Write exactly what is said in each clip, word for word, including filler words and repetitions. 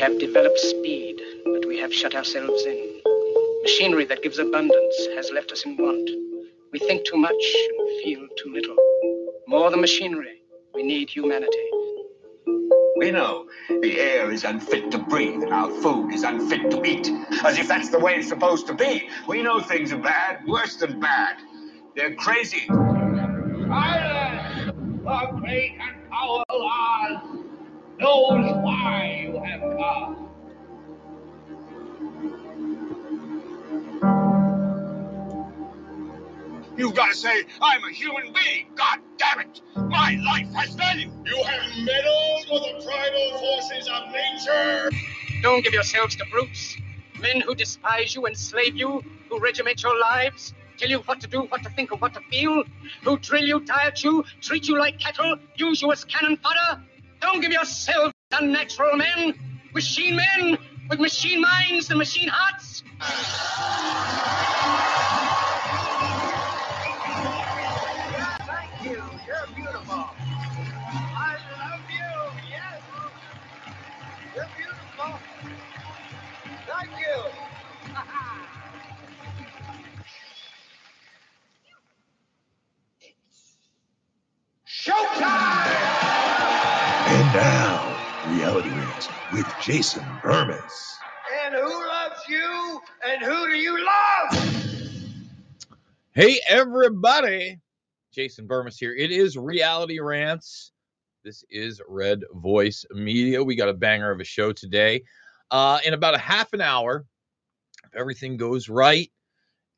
have developed speed, but we have shut ourselves in. Machinery that gives abundance has left us in want. We think too much and feel too little. More than machinery, we need humanity. We know the air is unfit to breathe and our food is unfit to eat, as if that's the way it's supposed to be. We know things are bad, worse than bad. They're crazy. Silence! The great and powerful Oz knows why you have come. You've got to say, I'm a human being, God damn it! My life has value! You have meddled with the primal forces of nature! Don't give yourselves to brutes, men who despise you, enslave you, who regiment your lives, tell you what to do, what to think, or what to feel, who drill you, diet you, treat you like cattle, use you as cannon fodder. Don't give yourselves to unnatural men, machine men, with machine minds and machine hearts! Thank you. Showtime! And now, Reality Rings with Jason Bermas. And who loves you and who do you love? Hey, everybody. Jason Bermas here. It is Reality Rants. This is Red Voice Media. We got a banger of a show today. Uh, in about a half an hour, if everything goes right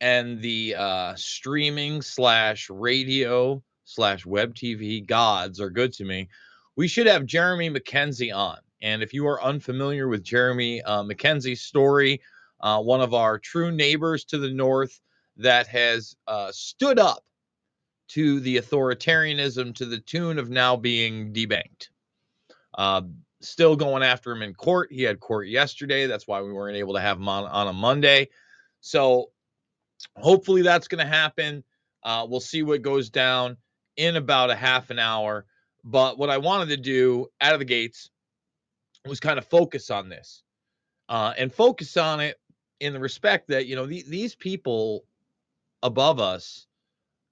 and the uh, streaming slash radio slash web T V gods are good to me, we should have Jeremy MacKenzie on. And if you are unfamiliar with Jeremy uh, MacKenzie's story, uh, one of our true neighbors to the north that has uh, stood up to the authoritarianism to the tune of now being debanked. Uh, Still going after him in court. He had court yesterday. That's why we weren't able to have him on, on a Monday. So hopefully that's going to happen. Uh, we'll see what goes down in about a half an hour. But what I wanted to do out of the gates was kind of focus on this uh, and focus on it in the respect that, you know, the, these people above us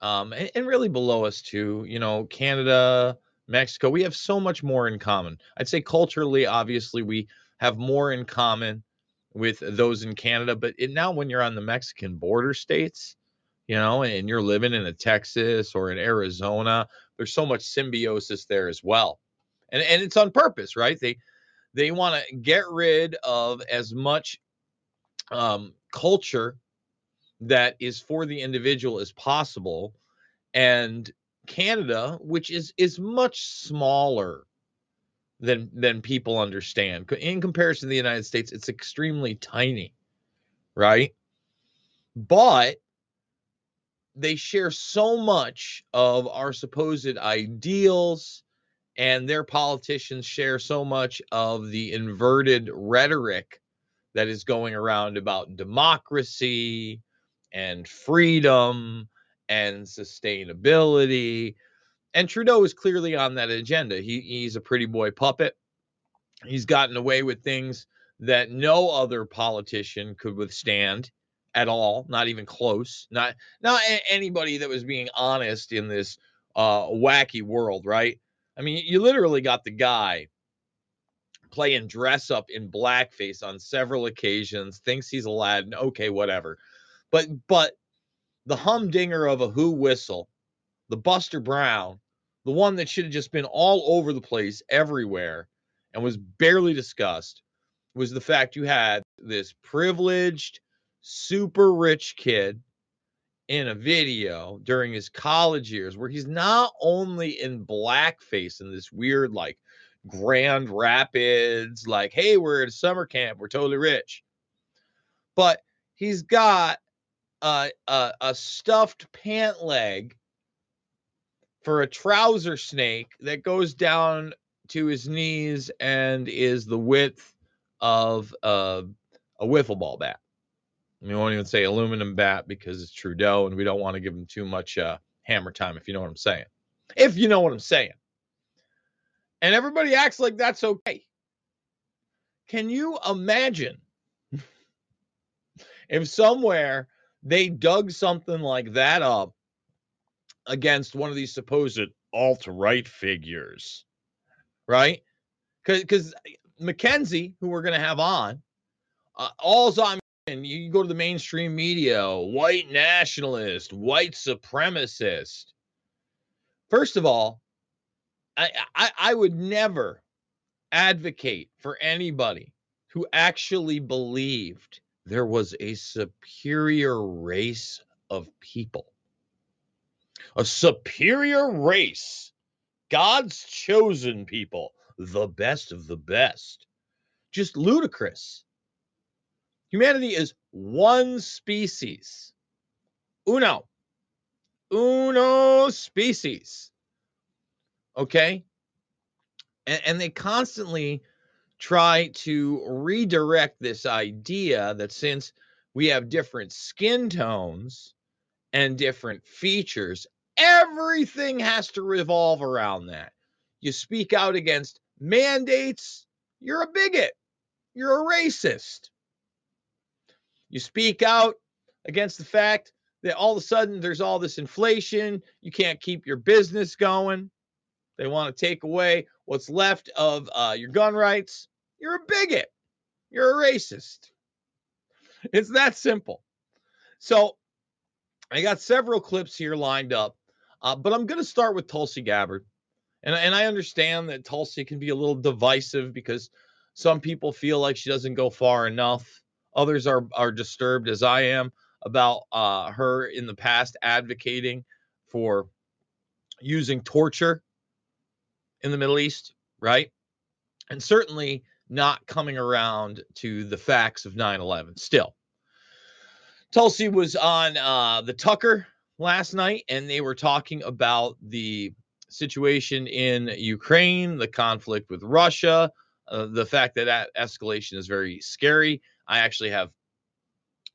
um, and, and really below us too, you know, Canada, Mexico, we have so much more in common. I'd say culturally, obviously, we have more in common with those in Canada. But it, now when you're on the Mexican border states, you know, and you're living in a Texas or in Arizona, there's so much symbiosis there as well. And and it's on purpose, right? They they want to get rid of as much um, culture that is for the individual as possible. And Canada, which is is much smaller than than people understand. In comparison to the United States, it's extremely tiny, right? But they share so much of our supposed ideals, and their politicians share so much of the inverted rhetoric that is going around about democracy and freedom and sustainability. And Trudeau is clearly on that agenda. He, he's a pretty boy puppet. He's gotten away with things that no other politician could withstand at all, not even close. Not, not a- anybody that was being honest in this uh, wacky world, right? I mean, you literally got the guy playing dress up in blackface on several occasions, thinks he's Aladdin, okay, whatever. But, but, the humdinger of a Who whistle, the Buster Brown, the one that should have just been all over the place everywhere and was barely discussed, was the fact you had this privileged, super rich kid in a video during his college years where he's not only in blackface in this weird, like, Grand Rapids, like, hey, we're at a summer camp, we're totally rich. But he's got Uh, uh, a stuffed pant leg for a trouser snake that goes down to his knees and is the width of uh, a wiffle ball bat. We won't even say aluminum bat because it's Trudeau and we don't want to give him too much uh, hammer time, if you know what I'm saying. If you know what I'm saying. And everybody acts like that's okay. Can you imagine if somewhere they dug something like that up against one of these supposed alt-right figures, right? Because because MacKenzie, who we're going to have on, uh, all's on, and you go to the mainstream media, white nationalist, white supremacist. First of all, I, I, I would never advocate for anybody who actually believed there was a superior race of people. A superior race, God's chosen people, the best of the best. Just ludicrous. Humanity is one species. Uno. Uno species. Okay? And, and they constantly try to redirect this idea that since we have different skin tones and different features, everything has to revolve around that. You speak out against mandates, you're a bigot. You're a racist. You speak out against the fact that all of a sudden there's all this inflation. You can't keep your business going. They want to take away what's left of uh, your gun rights. You're a bigot. You're a racist. It's that simple. So I got several clips here lined up, uh, but I'm going to start with Tulsi Gabbard. And, and I understand that Tulsi can be a little divisive because some people feel like she doesn't go far enough. Others are, are disturbed, as I am, about uh, her in the past advocating for using torture in the Middle East, right? And certainly not coming around to the facts of nine eleven still. Tulsi was on uh, the Tucker last night, and they were talking about the situation in Ukraine, the conflict with Russia, uh, the fact that that escalation is very scary. I actually have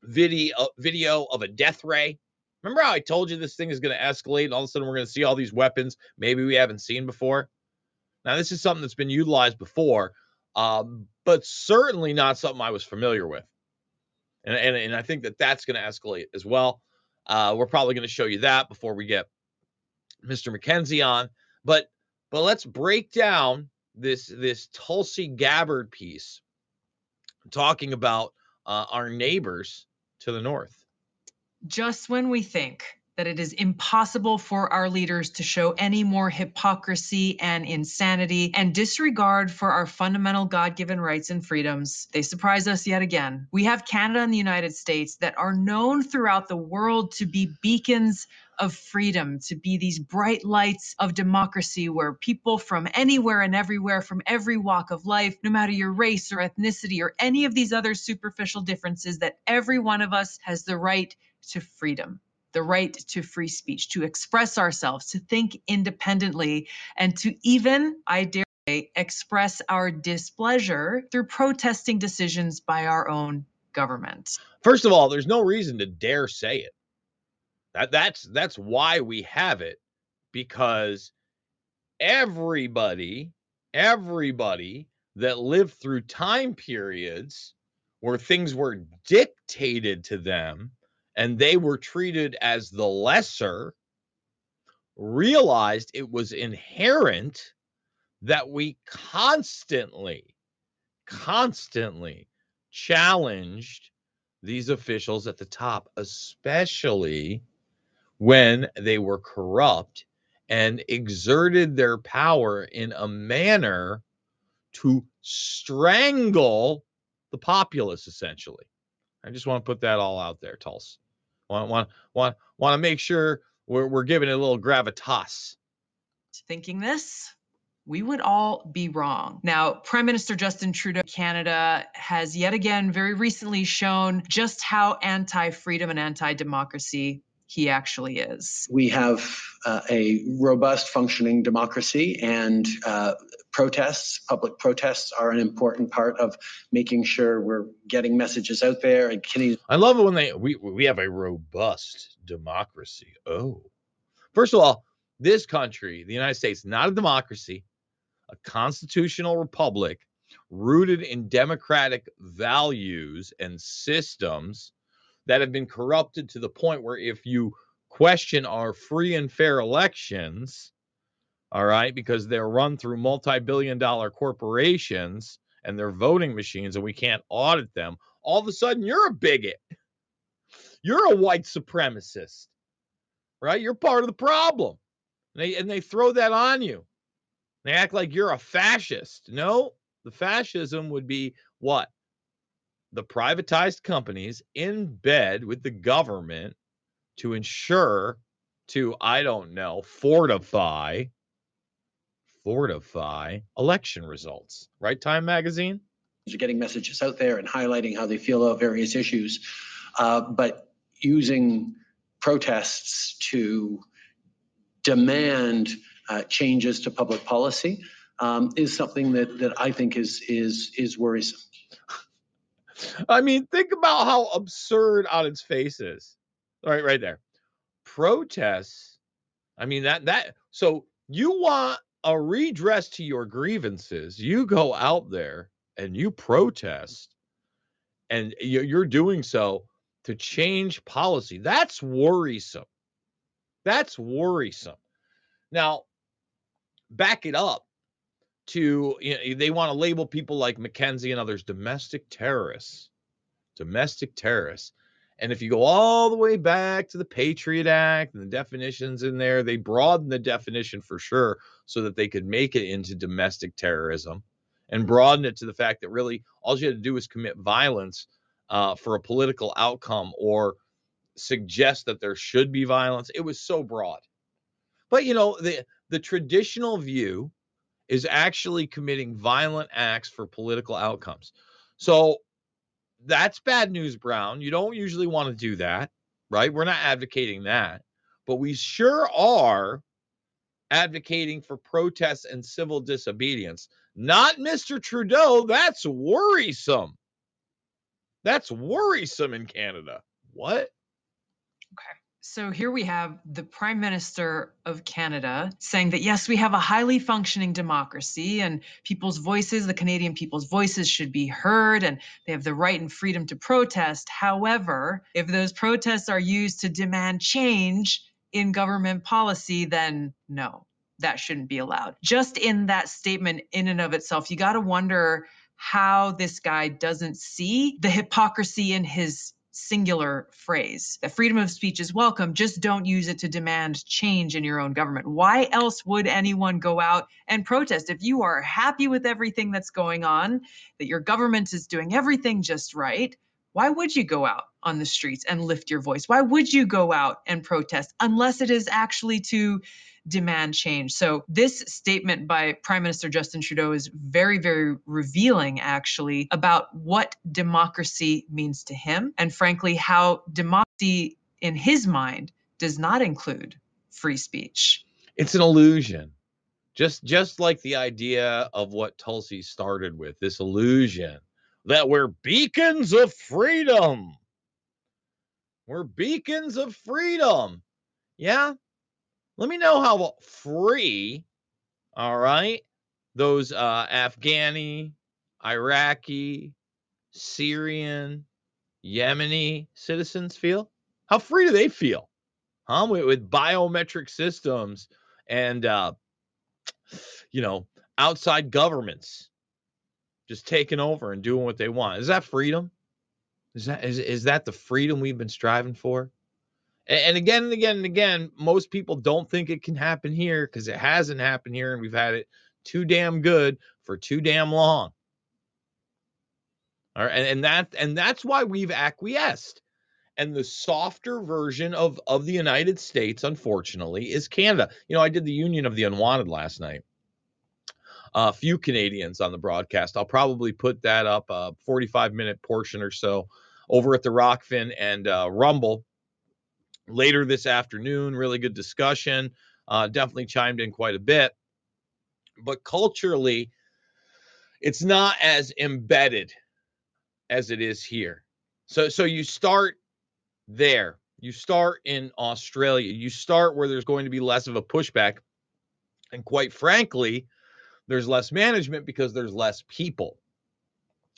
video, video of a death ray. Remember how I told you this thing is going to escalate, and all of a sudden we're going to see all these weapons maybe we haven't seen before? Now, this is something that's been utilized before, um, but certainly not something I was familiar with. And, and, and I think that that's going to escalate as well. Uh, we're probably going to show you that before we get Mister MacKenzie on. But but let's break down this, this Tulsi Gabbard piece talking about uh, our neighbors to the north. Just when we think that it is impossible for our leaders to show any more hypocrisy and insanity and disregard for our fundamental God-given rights and freedoms, they surprise us yet again. We have Canada and the United States that are known throughout the world to be beacons of freedom, to be these bright lights of democracy where people from anywhere and everywhere, from every walk of life, no matter your race or ethnicity or any of these other superficial differences, that every one of us has the right to freedom, the right to free speech, to express ourselves, to think independently, and to even, I dare say, express our displeasure through protesting decisions by our own government. First of all, there's no reason to dare say it. That, that's that's why we have it, because everybody, everybody that lived through time periods where things were dictated to them and they were treated as the lesser, realized it was inherent that we constantly, constantly challenged these officials at the top, especially when they were corrupt and exerted their power in a manner to strangle the populace, essentially. I just want to put that all out there, Tulsi. Want, want, want, want to make sure we're, we're giving it a little gravitas. Thinking this, we would all be wrong. Now, Prime Minister Justin Trudeau of Canada has yet again very recently shown just how anti-freedom and anti-democracy he actually is. We have uh, a robust functioning democracy, and uh, protests, public protests are an important part of making sure we're getting messages out there. And kidding. I love it when they, we, we have a robust democracy. Oh, first of all, this country, the United States, not a democracy, a constitutional republic, rooted in democratic values and systems that have been corrupted to the point where if you question our free and fair elections, all right, because they're run through multi-billion dollar corporations and they're voting machines and we can't audit them, all of a sudden you're a bigot. You're a white supremacist, right? You're part of the problem. And they, and they throw that on you. They act like you're a fascist. No, the fascism would be what? The privatized companies in bed with the government to ensure, to, I don't know, fortify, fortify election results. Right, Time Magazine? They're getting messages out there and highlighting how they feel about various issues, uh, but using protests to demand uh, changes to public policy um, is something that, that I think is is is worrisome. I mean, think about how absurd on its face is. All right, right there. Protests. I mean, that that. So you want a redress to your grievances. You go out there and you protest, and you're doing so to change policy. That's worrisome. That's worrisome. Now, back it up to, you know, they want to label people like MacKenzie and others domestic terrorists, domestic terrorists. And if you go all the way back to the Patriot Act and the definitions in there, they broadened the definition for sure so that they could make it into domestic terrorism and broaden it to the fact that really all you had to do was commit violence uh, for a political outcome or suggest that there should be violence. It was so broad. But, you know, the the traditional view is actually committing violent acts for political outcomes. So that's bad news, Brown. You don't usually want to do that, right? We're not advocating that, but we sure are advocating for protests and civil disobedience. Not Mister Trudeau. That's worrisome. That's worrisome in Canada. What? Okay. So here we have the Prime Minister of Canada saying that, yes, we have a highly functioning democracy and people's voices, the Canadian people's voices should be heard and they have the right and freedom to protest. However, if those protests are used to demand change in government policy, then no, that shouldn't be allowed. Just in that statement in and of itself, you got to wonder how this guy doesn't see the hypocrisy in his singular phrase. That freedom of speech is welcome, just don't use it to demand change in your own government. Why else would anyone go out and protest? If you are happy with everything that's going on, that your government is doing everything just right, why would you go out on the streets and lift your voice? Why would you go out and protest unless it is actually to demand change? So this statement by Prime Minister Justin Trudeau is very, very revealing, actually, about what democracy means to him and, frankly, how democracy, in his mind, does not include free speech. It's an illusion. Just, just like the idea of what Tulsi started with, this illusion that we're beacons of freedom. We're beacons of freedom. Yeah. Let me know how free, all right, those uh, Afghani, Iraqi, Syrian, Yemeni citizens feel. How free do they feel? Huh? With, with biometric systems and, uh, you know, outside governments just taking over and doing what they want. Is that freedom? Is that is, is that the freedom we've been striving for? And, and again and again and again, most people don't think it can happen here because it hasn't happened here and we've had it too damn good for too damn long. All right, and, and that and that's why we've acquiesced. And the softer version of, of the United States, unfortunately, is Canada. You know, I did the Union of the Unwanted last night. A uh, few Canadians on the broadcast. I'll probably put that up, a forty-five minute portion or so, over at the Rockfin and uh, Rumble later this afternoon. Really good discussion. Uh, definitely chimed in quite a bit. But culturally, it's not as embedded as it is here. So, so you start there. You start in Australia. You start where there's going to be less of a pushback. And quite frankly, there's less management because there's less people.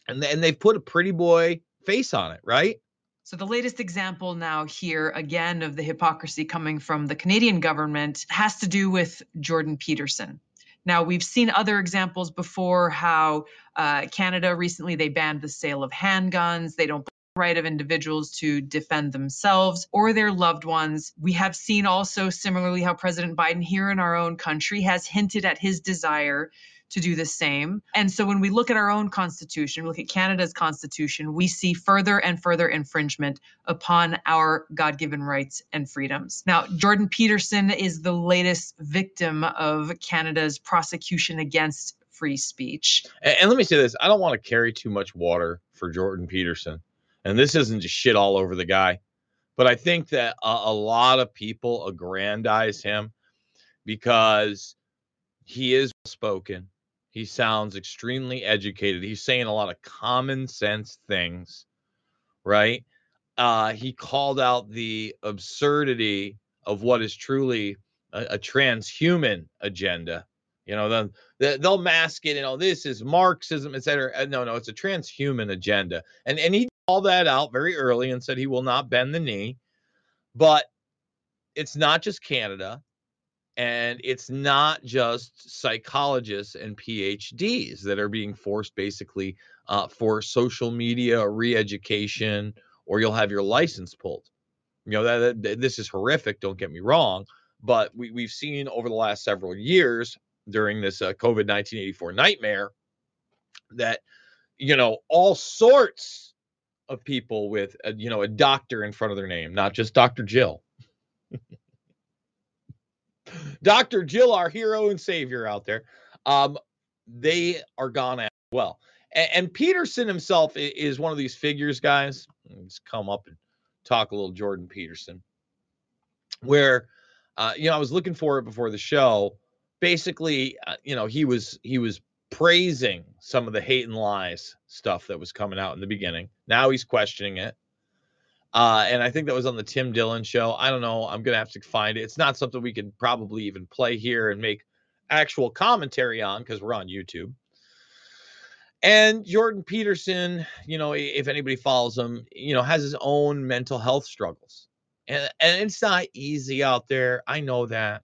And, and they put a pretty boy face on it, right? So the latest example now here, again, of the hypocrisy coming from the Canadian government has to do with Jordan Peterson. Now, we've seen other examples before how uh, Canada recently, they banned the sale of handguns. They don't right of individuals to defend themselves or their loved ones. We have seen also similarly how President Biden here in our own country has hinted at his desire to do the same. And so when we look at our own constitution, we look at Canada's constitution, we see further and further infringement upon our God-given rights and freedoms. Now, Jordan Peterson is the latest victim of Canada's prosecution against free speech. And, and let me say this, I don't want to carry too much water for Jordan Peterson. And this isn't just shit all over the guy, but I think that a, a lot of people aggrandize him because he is spoken. He sounds extremely educated. He's saying a lot of common sense things, right? Uh, he called out the absurdity of what is truly a, a transhuman agenda. You know, the, the, they'll mask it and all this is Marxism, et cetera. No, no, it's a transhuman agenda. And, and he all that out very early and said he will not bend the knee. But it's not just Canada, and it's not just psychologists and P H Ds that are being forced basically uh, for social media re-education, or you'll have your license pulled. You know, that, that this is horrific, don't get me wrong, but we, we've seen over the last several years during this uh, COVID nineteen eighty-four nightmare that, you know, all sorts of people with, a, you know, a doctor in front of their name, not just Doctor Jill. Doctor Jill, our hero and savior out there. Um, they are gone as well. And, and Peterson himself is one of these figures, guys. Let's come up and talk a little Jordan Peterson. Where, uh, you know, I was looking for it before the show. Basically, uh, you know, he was he was praising some of the hate and lies stuff that was coming out in the beginning. Now he's questioning it. Uh, and I think that was on the Tim Dillon show. I don't know. I'm going to have to find it. It's not something we could probably even play here and make actual commentary on because we're on YouTube. And Jordan Peterson, you know, if anybody follows him, you know, has his own mental health struggles. And, and it's not easy out there. I know that.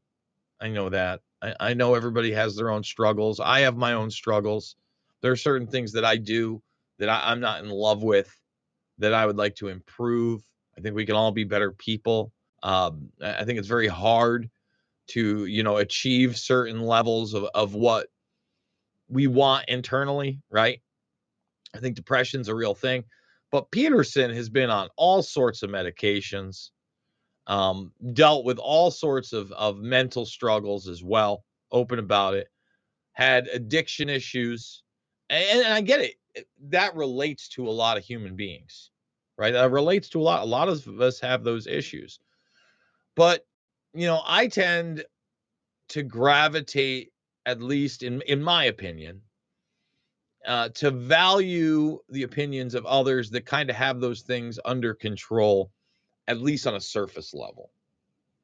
I know that. I, I know everybody has their own struggles. I have my own struggles. There are certain things that I do that I, I'm not in love with, that I would like to improve. I think we can all be better people. Um, I think it's very hard to, you know, achieve certain levels of, of what we want internally, right? I think depression's a real thing. But Peterson has been on all sorts of medications, um, dealt with all sorts of, of mental struggles as well, open about it, had addiction issues. And, and I get it. That relates to a lot of human beings, right? That relates to a lot. A lot of us have those issues. But, you know, I tend to gravitate, at least in, in my opinion, uh, to value the opinions of others that kind of have those things under control, at least on a surface level,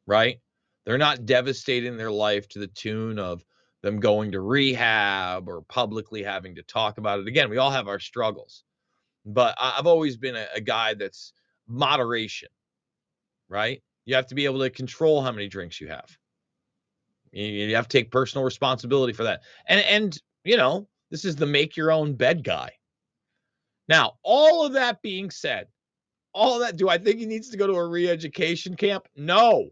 right? They're not devastating their life to the tune of them going to rehab or publicly having to talk about it. Again, we all have our struggles, but I've always been a, a guy that's moderation, right? You have to be able to control how many drinks you have. You, you have to take personal responsibility for that. And, and, you know, this is the make your own bed guy. Now, all of that being said, all of that, do I think he needs to go to a re-education camp? No,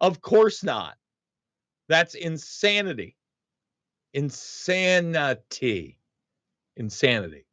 of course not. That's insanity, insanity, insanity.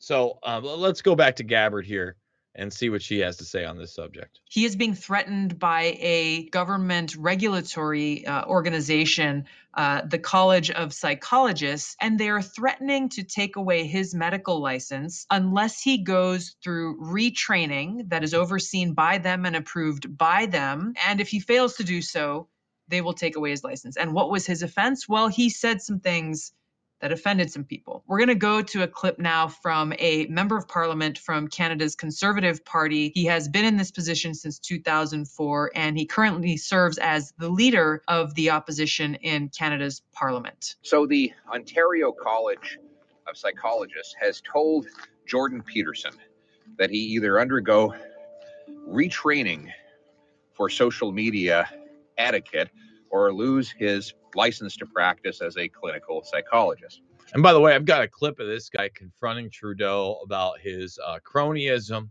So uh, let's go back to Gabbard here and see what she has to say on this subject. He is being threatened by a government regulatory uh, organization, uh, the College of Psychologists, and they are threatening to take away his medical license unless he goes through retraining that is overseen by them and approved by them. And if he fails to do so, they will take away his license. And what was his offense? Well, he said some things that offended some people. We're going to go to a clip now from a member of parliament from Canada's Conservative Party. He has been in this position since two thousand four, and he currently serves as the leader of the opposition in Canada's parliament. So the Ontario College of Psychologists has told Jordan Peterson that he either undergo retraining for social media etiquette or lose his license to practice as a clinical psychologist. And by the way, I've got a clip of this guy confronting Trudeau about his uh, cronyism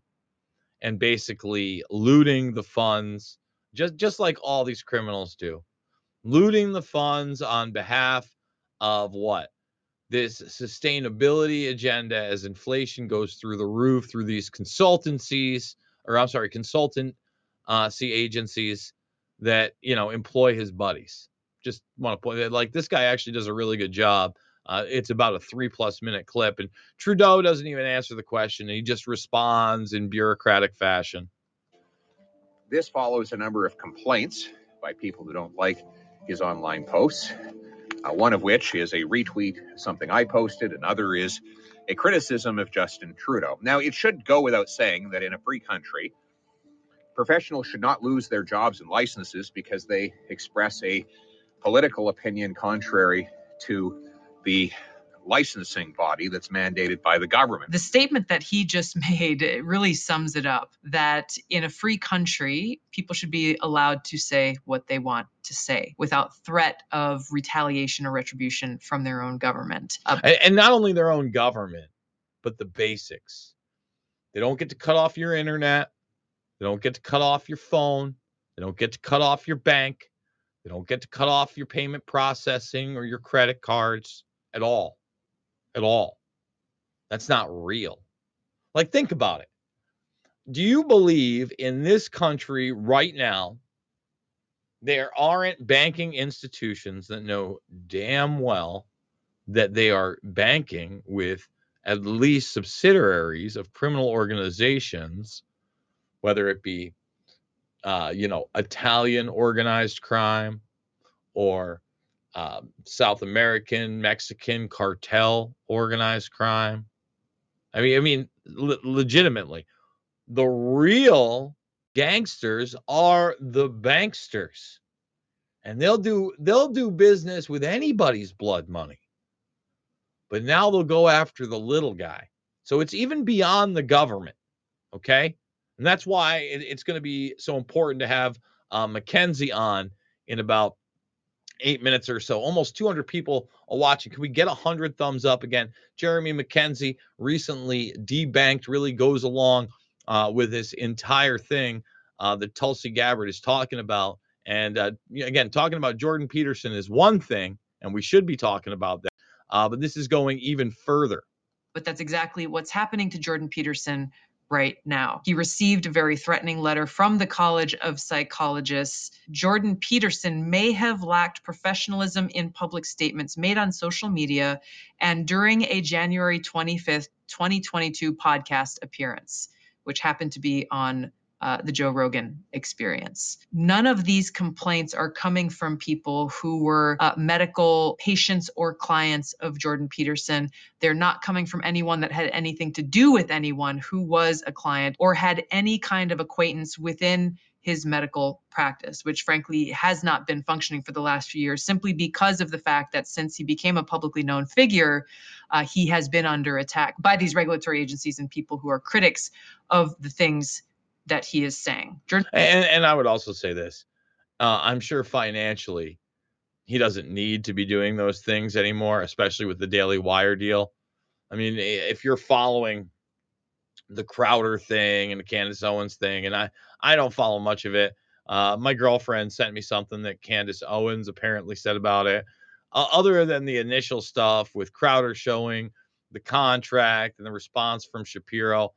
and basically looting the funds, just, just like all these criminals do. Looting the funds on behalf of what? This sustainability agenda as inflation goes through the roof through these consultancies, or I'm sorry, consultant uh, see agencies that, you know, employ his buddies. Just want to point that, like, this guy actually does a really good job. Uh, it's about a three plus minute clip, and Trudeau doesn't even answer the question. He just responds in bureaucratic fashion. This follows a number of complaints by people who don't like his online posts, uh, one of which is a retweet, something I posted. Another is a criticism of Justin Trudeau. Now, it should go without saying that in a free country, professionals should not lose their jobs and licenses because they express a political opinion contrary to the licensing body that's mandated by the government. The statement that he just made really sums it up, that in a free country, people should be allowed to say what they want to say without threat of retaliation or retribution from their own government. Uh, and, and not only their own government, but the basics. They don't get to cut off your internet. They don't get to cut off your phone. They don't get to cut off your bank. They don't get to cut off your payment processing or your credit cards at all, at all. That's not real. Like, think about it. Do you believe in this country right now, there aren't banking institutions that know damn well that they are banking with at least subsidiaries of criminal organizations, whether it be Uh, you know, Italian organized crime or uh, South American, Mexican cartel organized crime? I mean, I mean, le- legitimately, the real gangsters are the banksters, and they'll do they'll do business with anybody's blood money. But now they'll go after the little guy. So it's even beyond the government. Okay. And that's why it's going to be so important to have uh, MacKenzie on in about eight minutes or so. Almost two hundred people are watching. Can we get one hundred thumbs up again? Jeremy MacKenzie recently debanked, really goes along uh, with this entire thing uh, that Tulsi Gabbard is talking about. And uh, again, talking about Jordan Peterson is one thing, and we should be talking about that. Uh, but this is going even further. But that's exactly what's happening to Jordan Peterson right now. He received a very threatening letter from the College of Psychologists. Jordan Peterson may have lacked professionalism in public statements made on social media and during a January twenty-fifth, twenty twenty-two podcast appearance, which happened to be on Uh, the Joe Rogan Experience. None of these complaints are coming from people who were uh, medical patients or clients of Jordan Peterson. They're not coming from anyone that had anything to do with anyone who was a client or had any kind of acquaintance within his medical practice, which frankly has not been functioning for the last few years simply because of the fact that since he became a publicly known figure, uh, he has been under attack by these regulatory agencies and people who are critics of the things that he is saying. Jordan- and, and I would also say this, uh, I'm sure financially, he doesn't need to be doing those things anymore, especially with the Daily Wire deal. I mean, if you're following the Crowder thing and the Candace Owens thing, and I, I don't follow much of it. Uh, my girlfriend sent me something that Candace Owens apparently said about it. Uh, other than the initial stuff with Crowder showing the contract and the response from Shapiro,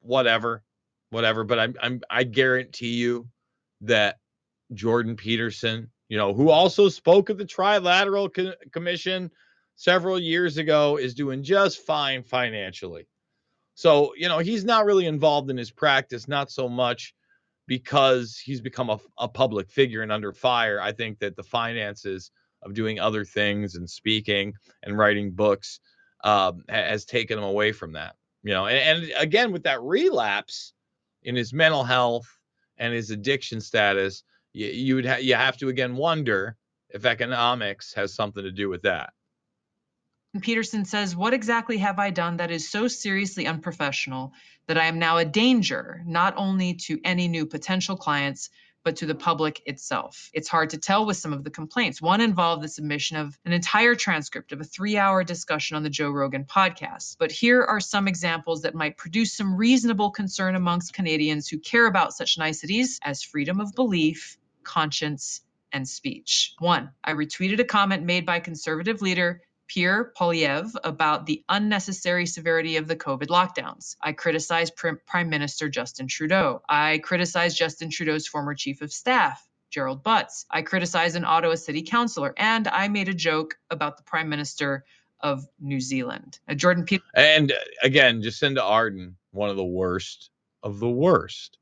whatever. Whatever, but I'm, I'm, I guarantee you that Jordan Peterson, you know, who also spoke at the Trilateral Co- Commission several years ago, is doing just fine financially. So, you know, he's not really involved in his practice, not so much because he's become a, a public figure and under fire. I think that the finances of doing other things and speaking and writing books um, has taken him away from that. You know, and, and again, with that relapse in his mental health and his addiction status, you, you would ha- you have to again wonder if economics has something to do with that. Peterson says, "What exactly have I done that is so seriously unprofessional that I am now a danger, not only to any new potential clients, but to the public itself? It's hard to tell with some of the complaints. One involved the submission of an entire transcript of a three-hour discussion on the Joe Rogan podcast. But here are some examples that might produce some reasonable concern amongst Canadians who care about such niceties as freedom of belief, conscience, and speech. One, I retweeted a comment made by conservative leader Pierre Poilievre about the unnecessary severity of the COVID lockdowns. I criticized Prim- Prime Minister Justin Trudeau. I criticized Justin Trudeau's former chief of staff, Gerald Butts. I criticized an Ottawa city councillor, and I made a joke about the Prime Minister of New Zealand." Uh, Jordan Peterson. And again, Jacinda Ardern, one of the worst of the worst.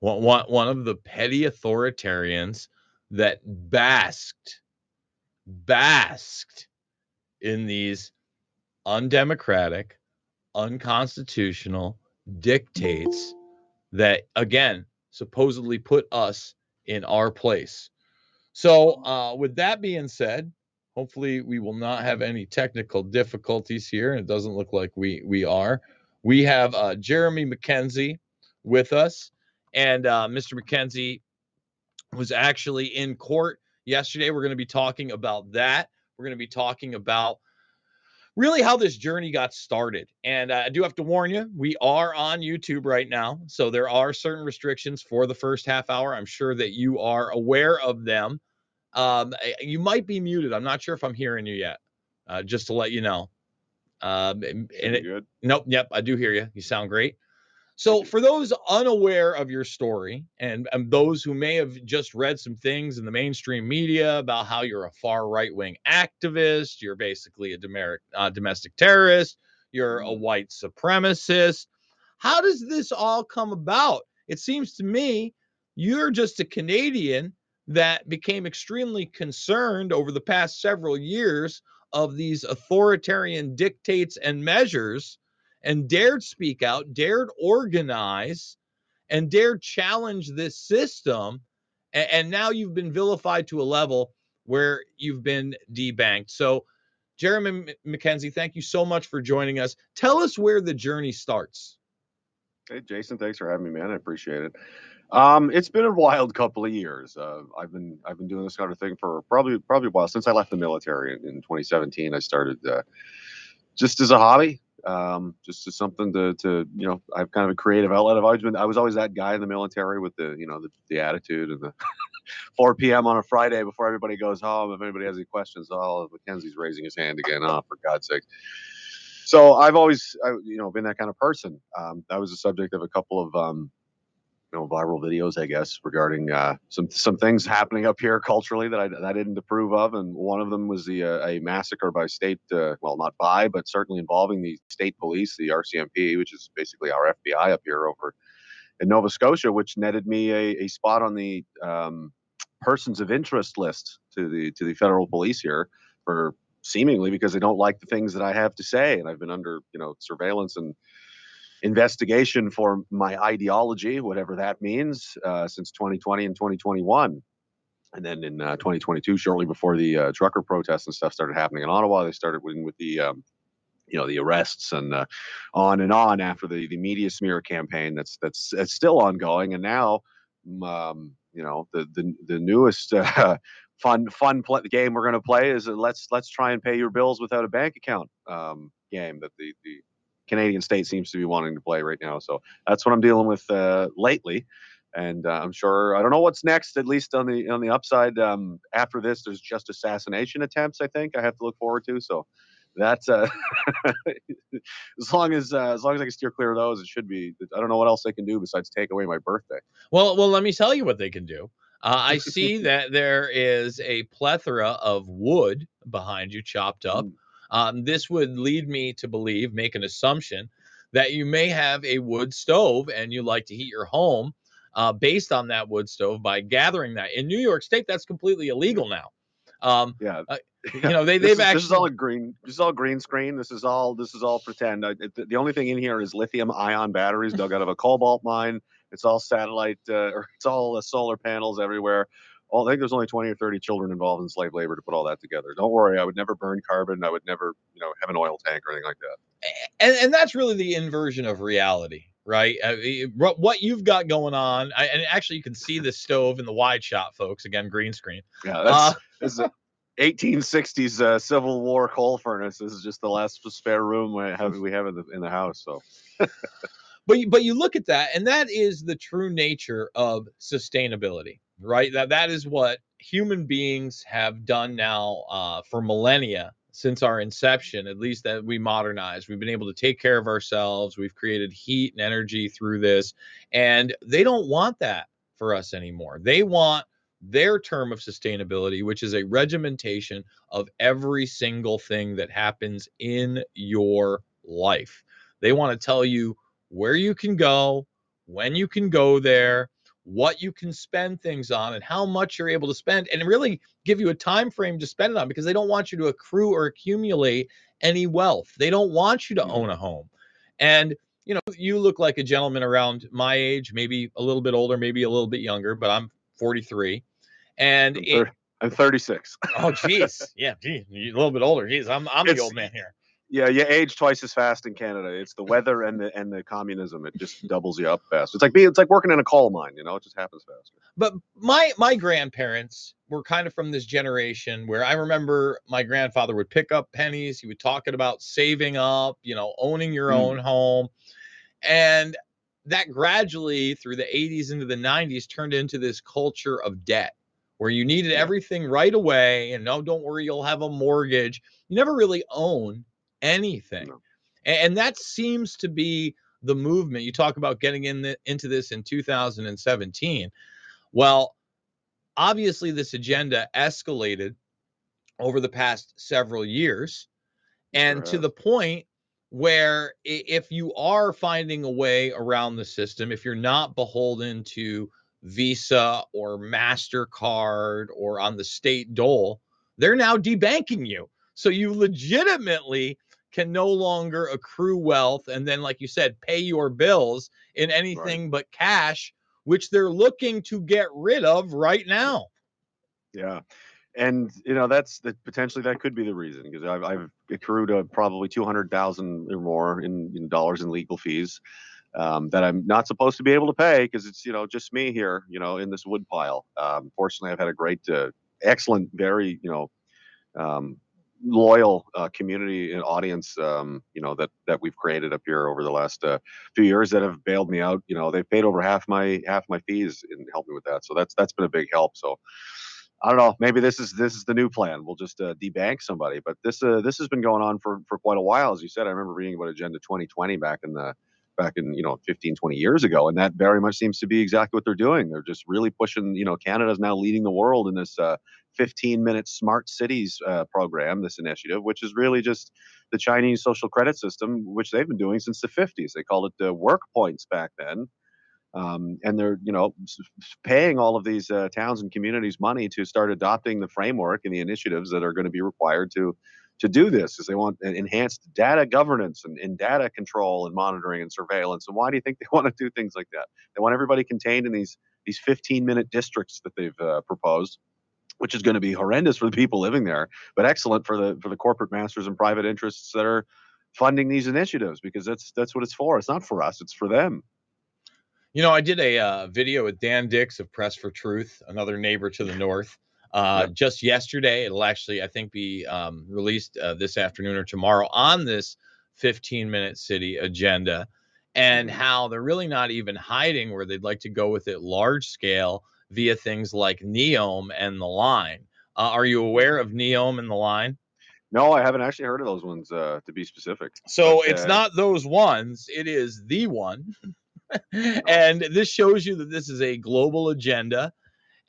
One, one, one of the petty authoritarians that basked, basked in these undemocratic, unconstitutional dictates that, again, supposedly put us in our place. So uh, with that being said, hopefully we will not have any technical difficulties here. And it doesn't look like we we are. We have uh, Jeremy MacKenzie with us. And uh, Mister MacKenzie was actually in court yesterday. We're going to be talking about that. We're going to be talking about really how this journey got started. And uh, I do have to warn you, we are on YouTube right now. So there are certain restrictions for the first half hour. I'm sure that you are aware of them. Um, you might be muted. I'm not sure if I'm hearing you yet, uh, just to let you know. Um, and it, good? Nope. Yep. I do hear you. You sound great. So for those unaware of your story and, and those who may have just read some things in the mainstream media about how you're a far right wing activist, you're basically a demeric, uh, domestic terrorist, you're a white supremacist. How does this all come about? It seems to me you're just a Canadian that became extremely concerned over the past several years of these authoritarian dictates and measures, and dared speak out, dared organize, and dared challenge this system. And, and now you've been vilified to a level where you've been debanked. So, Jeremy MacKenzie, thank you so much for joining us. Tell us where the journey starts. Hey, Jason, thanks for having me, man. I appreciate it. Um, it's been a wild couple of years. Uh, I've been I've been doing this kind of thing for probably probably a while. Since I left the military in, in twenty seventeen, I started uh, just as a hobby. Um, just as something to, to, you know, I've kind of a creative outlet. I've always been, I was always that guy in the military with the, you know, the, the attitude and the four p.m. on a Friday before everybody goes home. If anybody has any questions, oh, Mackenzie's raising his hand again. Oh, for God's sake. So I've always, I, you know, been that kind of person. Um, I was the subject of a couple of, um, you know, viral videos, I guess, regarding uh, some some things happening up here culturally that I, that I didn't approve of, and one of them was the uh, a massacre by state, uh, well, not by, but certainly involving the state police, the R C M P, which is basically our F B I up here over in Nova Scotia, which netted me a, a spot on the um, persons of interest list to the to the federal police here for seemingly because they don't like the things that I have to say, and I've been under you know surveillance and investigation for my ideology, whatever that means, uh, since twenty twenty and twenty twenty-one. And then in uh, twenty twenty-two, shortly before the uh, trucker protests and stuff started happening in Ottawa, they started with, with the, um, you know, the arrests and uh, on and on after the, the media smear campaign that's that's, that's still ongoing. And now, um, you know, the the, the newest uh, fun fun play, game we're going to play is uh, let's let's try and pay your bills without a bank account um, game that the the Canadian state seems to be wanting to play right now. So that's what I'm dealing with uh, lately. And uh, I'm sure, I don't know what's next, at least on the on the upside. Um, after this, there's just assassination attempts, I think, I have to look forward to. So that's, uh, as long as uh, as long as I can steer clear of those, it should be, I don't know what else they can do besides take away my birthday. Well, well, let me tell you what they can do. Uh, I see that there is a plethora of wood behind you chopped up. Mm. Um, this would lead me to believe, make an assumption, that you may have a wood stove and you like to heat your home uh, based on that wood stove by gathering that. In New York State, that's completely illegal now. Um, yeah. Uh, you know, they, they've is, actually. This is all a green. This is all green screen. This is all. This is all pretend. I, it, the only thing in here is lithium-ion batteries dug out of a cobalt mine. It's all satellite, uh, or it's all uh, solar panels everywhere. All, I think there's only twenty or thirty children involved in slave labor to put all that together. Don't worry, I would never burn carbon. I would never, you know, have an oil tank or anything like that. And, and that's really the inversion of reality, right? I mean, what you've got going on, I, and actually you can see the stove in the wide shot, folks. Again, green screen. Yeah, that's, uh, this is a eighteen sixties uh, Civil War coal furnace. This is just the last spare room we have, we have in the in the house. So. But you, but you look at that, and that is the true nature of sustainability, right? That that is what human beings have done now uh, for millennia since our inception, at least that we modernized. We've been able to take care of ourselves. We've created heat and energy through this, and they don't want that for us anymore. They want their term of sustainability, which is a regimentation of every single thing that happens in your life. They want to tell you where you can go, when you can go there, what you can spend things on, and how much you're able to spend, and really give you a time frame to spend it on, because they don't want you to accrue or accumulate any wealth. They don't want you to own a home. And you know, you look like a gentleman around my age, maybe a little bit older, maybe a little bit younger, but I'm forty-three, and I'm, thirty, it, I'm thirty-six. Oh, geez, yeah, geez, you're a little bit older. Geez, I'm I'm it's, the old man here. Yeah, you age twice as fast in Canada. It's the weather and the and the communism. It just doubles you up fast. It's like being, it's like working in a coal mine, you know, it just happens faster. But my my grandparents were kind of from this generation where I remember my grandfather would pick up pennies. He would talk about saving up, you know, owning your mm. own home. And that gradually through the eighties into the nineties turned into this culture of debt, where you needed everything right away. And no, don't worry, you'll have a mortgage. You never really own anything. No. And that seems to be the movement. You talk about getting in the, into this in two thousand seventeen. Well, obviously this agenda escalated over the past several years, and sure, to the point where if you are finding a way around the system, if you're not beholden to Visa or MasterCard or on the state dole, they're now debanking you. So you legitimately can no longer accrue wealth and then, like you said, pay your bills in anything right. but cash, which they're looking to get rid of right now. Yeah. And, you know, that's the potentially that could be the reason, because I've, I've accrued uh, probably two hundred thousand or more in, in dollars in legal fees um, that I'm not supposed to be able to pay, because it's, you know, just me here, you know, in this wood pile. Um, fortunately, I've had a great, uh, excellent, very, you know, um, loyal uh, community and audience, um, you know, that, that we've created up here over the last uh, few years that have bailed me out. You know, they've paid over half my, half my fees and helped me with that. So that's, that's been a big help. So I don't know, maybe this is, this is the new plan. We'll just uh, debank somebody, but this, uh, this has been going on for, for quite a while. As you said, I remember reading about Agenda twenty twenty back in the, back in, you know, fifteen, twenty years ago. And that very much seems to be exactly what they're doing. They're just really pushing, you know, Canada's now leading the world in this uh, fifteen minute smart cities uh, program, this initiative, which is really just the Chinese social credit system, which they've been doing since the fifties. They called it uh, work points back then. Um, and they're, you know, paying all of these uh, towns and communities money to start adopting the framework and the initiatives that are going to be required to to do this, is they want enhanced data governance and, and data control and monitoring and surveillance. And why do you think they want to do things like that? They want everybody contained in these these fifteen minute districts that they've uh, proposed, which is going to be horrendous for the people living there, but excellent for the for the corporate masters and private interests that are funding these initiatives, because that's that's what it's for. It's not for us, it's for them. You know, I did a uh, video with Dan Dix of Press for Truth, another neighbor to the north. Uh, yep. Just yesterday, it'll actually, I think, be um, released uh, this afternoon or tomorrow on this fifteen minute city agenda, and how they're really not even hiding where they'd like to go with it large scale via things like Neom and The Line. Uh, are you aware of Neom and The Line? No, I haven't actually heard of those ones, uh, to be specific. So but, it's uh, not those ones. It is the one. And this shows you that this is a global agenda.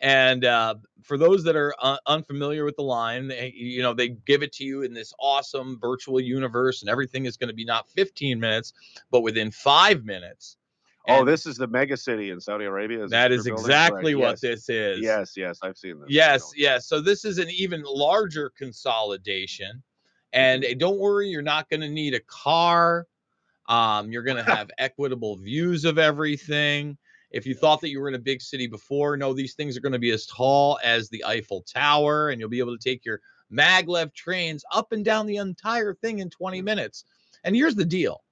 And uh, for those that are uh, unfamiliar with The Line, they, you know, they give it to you in this awesome virtual universe, and everything is going to be not fifteen minutes, but within five minutes. And oh, this is the mega city in Saudi Arabia. Is that is exactly what yes. this is. Yes, yes, I've seen this. Yes, yes. So this is an even larger consolidation. And don't worry, you're not going to need a car. Um, you're going to have equitable views of everything. If you thought that you were in a big city before, no, these things are going to be as tall as the Eiffel Tower, and you'll be able to take your maglev trains up and down the entire thing in twenty minutes. And here's the deal.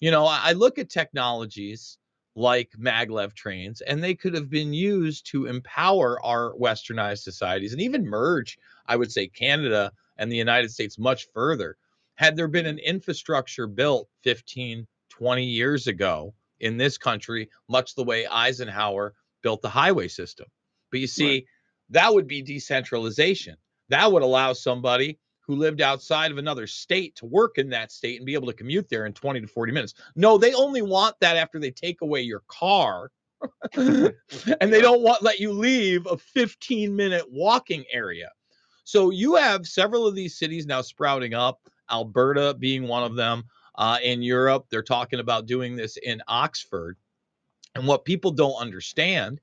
You know, I look at technologies like maglev trains, and they could have been used to empower our westernized societies and even merge, I would say, Canada and the United States much further. Had there been an infrastructure built fifteen, twenty years ago in this country, much the way Eisenhower built the highway system. But you see, right. that would be decentralization. That would allow somebody who lived outside of another state to work in that state and be able to commute there in twenty to forty minutes. No, they only want that after they take away your car. And they don't want let you leave a fifteen minute walking area. So you have several of these cities now sprouting up, Alberta being one of them. Uh, in Europe, they're talking about doing this in Oxford. And what people don't understand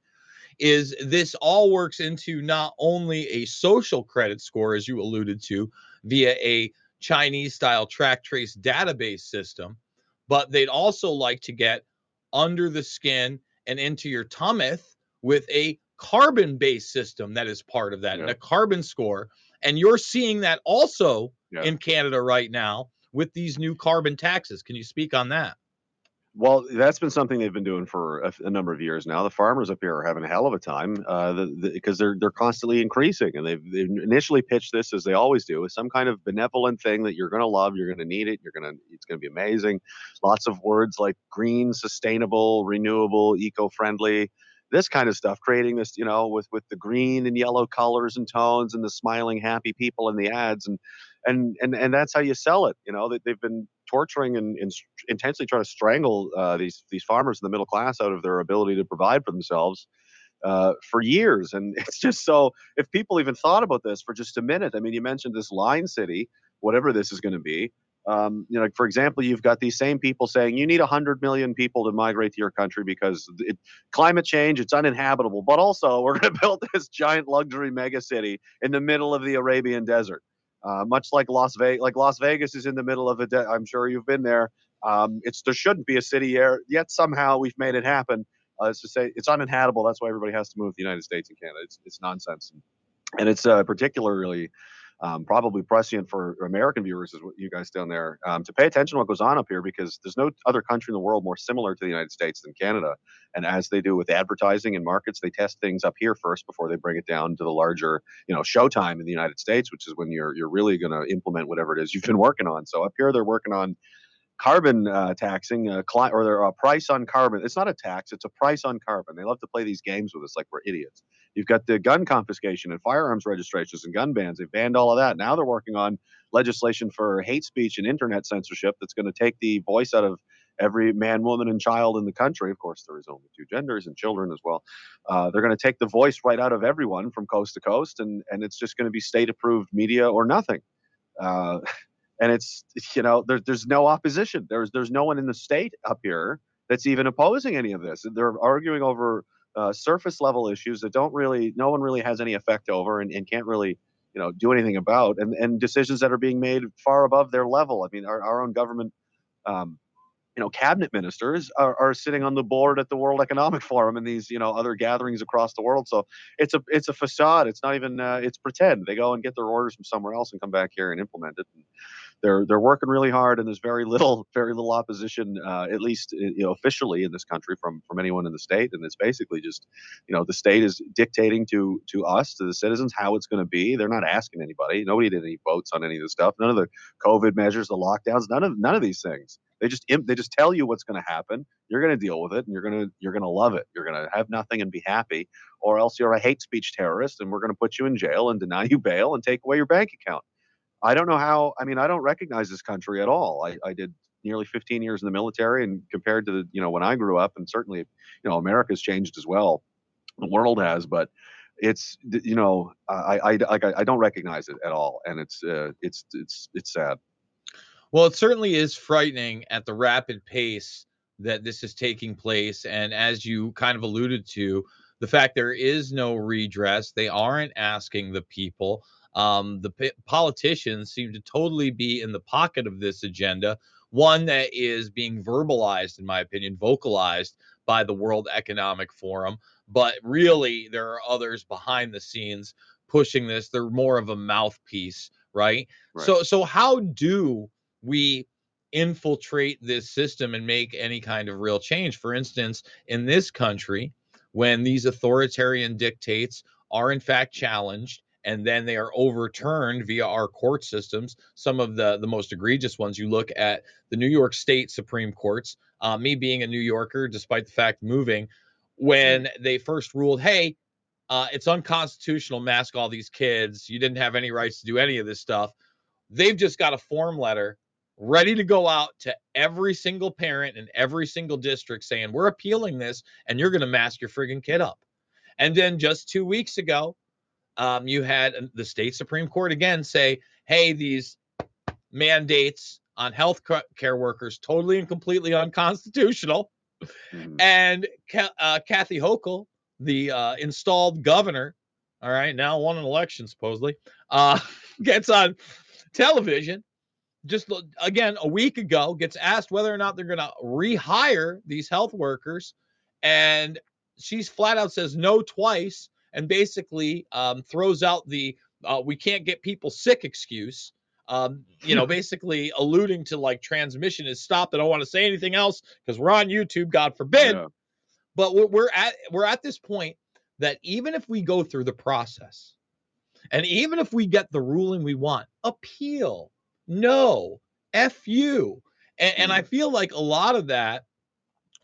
is this all works into not only a social credit score, as you alluded to, via a Chinese-style track trace database system, but they'd also like to get under the skin and into your tummy with a carbon-based system that is part of that, yeah. and a carbon score. And you're seeing that also yeah. in Canada right now with these new carbon taxes. Can you speak on that? Well, that's been something they've been doing for a, a number of years now. The farmers up here are having a hell of a time because uh, the, the, they're they're constantly increasing. And they've, they've initially pitched this, as they always do, as some kind of benevolent thing that you're going to love, you're going to need it, you're going to it's going to be amazing. Lots of words like green, sustainable, renewable, eco-friendly. This kind of stuff, creating this, you know, with, with the green and yellow colors and tones and the smiling, happy people in the ads. And and and, and that's how you sell it. You know, that they've been torturing and, and intensely trying to strangle uh, these these farmers in the middle class out of their ability to provide for themselves uh, for years. And it's just so if people even thought about this for just a minute, I mean, you mentioned this line city, whatever this is going to be. Um, you know, for example, you've got these same people saying you need one hundred million people to migrate to your country because it, climate change, it's uninhabitable. But also we're going to build this giant luxury mega city in the middle of the Arabian desert, uh, much like Las Vegas. Like Las Vegas is in the middle of a de- I'm sure you've been there. Um, it's there shouldn't be a city there, yet somehow we've made it happen. Uh, it's to say it's uninhabitable. That's why everybody has to move to the United States and Canada. It's, it's nonsense. And, and it's uh, particularly Um, probably prescient for American viewers, is what you guys down there, um, to pay attention to what goes on up here, because there's no other country in the world more similar to the United States than Canada. And as they do with advertising and markets, they test things up here first before they bring it down to the larger, you know, showtime in the United States, which is when you're you're really going to implement whatever it is you've been working on. So up here, they're working on carbon uh, taxing, uh, cli- or their uh, price on carbon. It's not a tax, it's a price on carbon. They love to play these games with us like we're idiots. You've got the gun confiscation and firearms registrations and gun bans. They banned all of that. Now they're working on legislation for hate speech and internet censorship that's going to take the voice out of every man, woman, and child in the country. Of course, there is only two genders and children as well. Uh, they're going to take the voice right out of everyone from coast to coast, and, and it's just going to be state-approved media or nothing. Uh, And it's, you know, there's there's no opposition. There's there's no one in the state up here that's even opposing any of this. They're arguing over uh, surface level issues that don't really, no one really has any effect over and, and can't really, you know, do anything about. And, and decisions that are being made far above their level. I mean, our, our own government, um, you know, cabinet ministers are, are sitting on the board at the World Economic Forum and these, you know, other gatherings across the world. So it's a it's a facade. It's not even uh, it's pretend. They go and get their orders from somewhere else and come back here and implement it. And they're they're working really hard, and there's very little very little opposition, uh, at least, you know, officially in this country from from anyone in the state. And it's basically just, you know, the state is dictating to to us, to the citizens, how it's going to be. They're not asking anybody. Nobody did any votes on any of this stuff. None of the COVID measures, the lockdowns, none of none of these things. They just they just tell you what's going to happen. You're going to deal with it, and you're going to you're going to love it. You're going to have nothing and be happy, or else you're a hate speech terrorist, and we're going to put you in jail and deny you bail and take away your bank account. I don't know how. I mean, I don't recognize this country at all. I, I did nearly fifteen years in the military, and compared to the you know when I grew up, and certainly you know America's changed as well. The world has, but it's you know I I I, I don't recognize it at all, and it's uh, it's it's it's sad. Well, it certainly is frightening at the rapid pace that this is taking place. And as you kind of alluded to, the fact there is no redress, they aren't asking the people. Um, the p- politicians seem to totally be in the pocket of this agenda, one that is being verbalized, in my opinion, vocalized by the World Economic Forum. But really, there are others behind the scenes pushing this. They're more of a mouthpiece, right? Right. So, so how do we infiltrate this system and make any kind of real change? For instance, in this country, when these authoritarian dictates are in fact challenged, and then they are overturned via our court systems, some of the, the most egregious ones, you look at the New York State Supreme Courts, uh, me being a New Yorker, despite the fact moving, when they first ruled, hey, uh, it's unconstitutional, mask all these kids, you didn't have any rights to do any of this stuff. They've just got a form letter ready to go out to every single parent in every single district saying, we're appealing this and you're going to mask your frigging kid up. And then just two weeks ago, Um, you had the state Supreme Court again say, hey, these mandates on health care workers, totally and completely unconstitutional. Mm-hmm. And uh, Kathy Hochul, the uh, installed governor, all right, now won an election, supposedly, uh, gets on television just, again, a week ago, gets asked whether or not they're going to rehire these health workers. And she's flat out says no twice. And basically um, throws out the uh, we can't get people sick excuse, um, you know, basically alluding to like transmission is stopped. I don't want to say anything else because we're on YouTube, God forbid. Yeah. But we're, we're at we're at this point that even if we go through the process and even if we get the ruling we want, appeal, no, F you. And, and I feel like a lot of that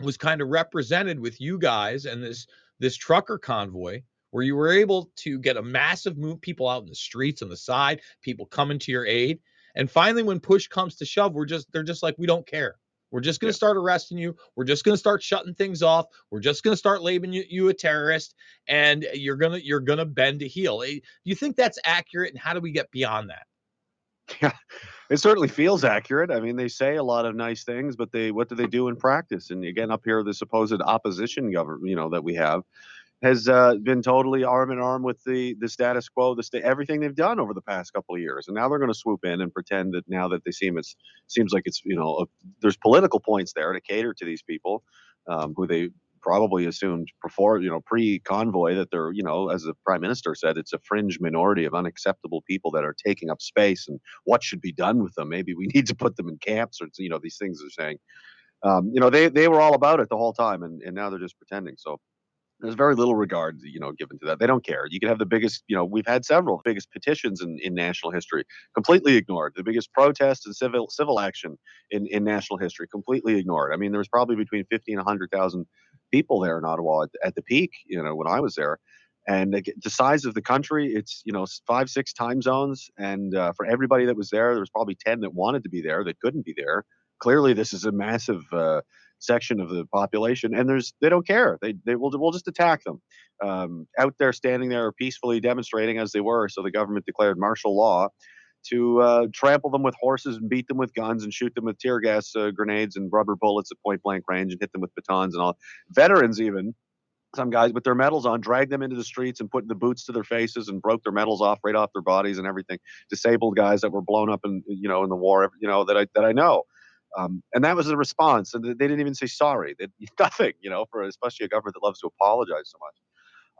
was kind of represented with you guys and this this trucker convoy, where you were able to get a massive move, people out in the streets on the side, people coming to your aid. And finally, when push comes to shove, we're just, they're just like, we don't care. We're just going to yeah. start arresting you. We're just going to start shutting things off. We're just going to start labeling you, you a terrorist, and you're going to, you're going to bend to heel. Do you think that's accurate? And how do we get beyond that? Yeah, it certainly feels accurate. I mean, they say a lot of nice things, but they, what do they do in practice? And again, up here, the supposed opposition government, you know, that we have, has uh, been totally arm in arm with the, the status quo, the sta- everything they've done over the past couple of years. And now they're going to swoop in and pretend that now that they seem, it's seems like it's, you know, a, there's political points there to cater to these people um, who they probably assumed before, you know, pre-convoy that they're, you know, as the prime minister said, it's a fringe minority of unacceptable people that are taking up space and what should be done with them. Maybe we need to put them in camps or, you know, these things they're saying. Um, you know, they, they were all about it the whole time, and, and now they're just pretending. So there's very little regard, you know, given to that. They don't care. You can have the biggest, you know, we've had several biggest petitions in, in national history, completely ignored. The biggest protest and civil civil action in, in national history, completely ignored. I mean, there was probably between fifty and one hundred thousand people there in Ottawa at, at the peak, you know, when I was there. And the size of the country, it's, you know, five, six time zones. And uh, for everybody that was there, there was probably ten that wanted to be there that couldn't be there. Clearly, this is a massive uh, section of the population, and there's they don't care. They they will we'll just attack them um, out there, standing there peacefully demonstrating as they were. So the government declared martial law to uh, trample them with horses and beat them with guns and shoot them with tear gas uh, grenades and rubber bullets at point blank range and hit them with batons and all. Veterans even. Some guys with their medals on, dragged them into the streets and put the boots to their faces and broke their medals off right off their bodies and everything. Disabled guys that were blown up in, you know, in the war, you know, that I that I know. Um, and that was the response. And they didn't even say sorry. They, nothing, you know, for especially a government that loves to apologize so much.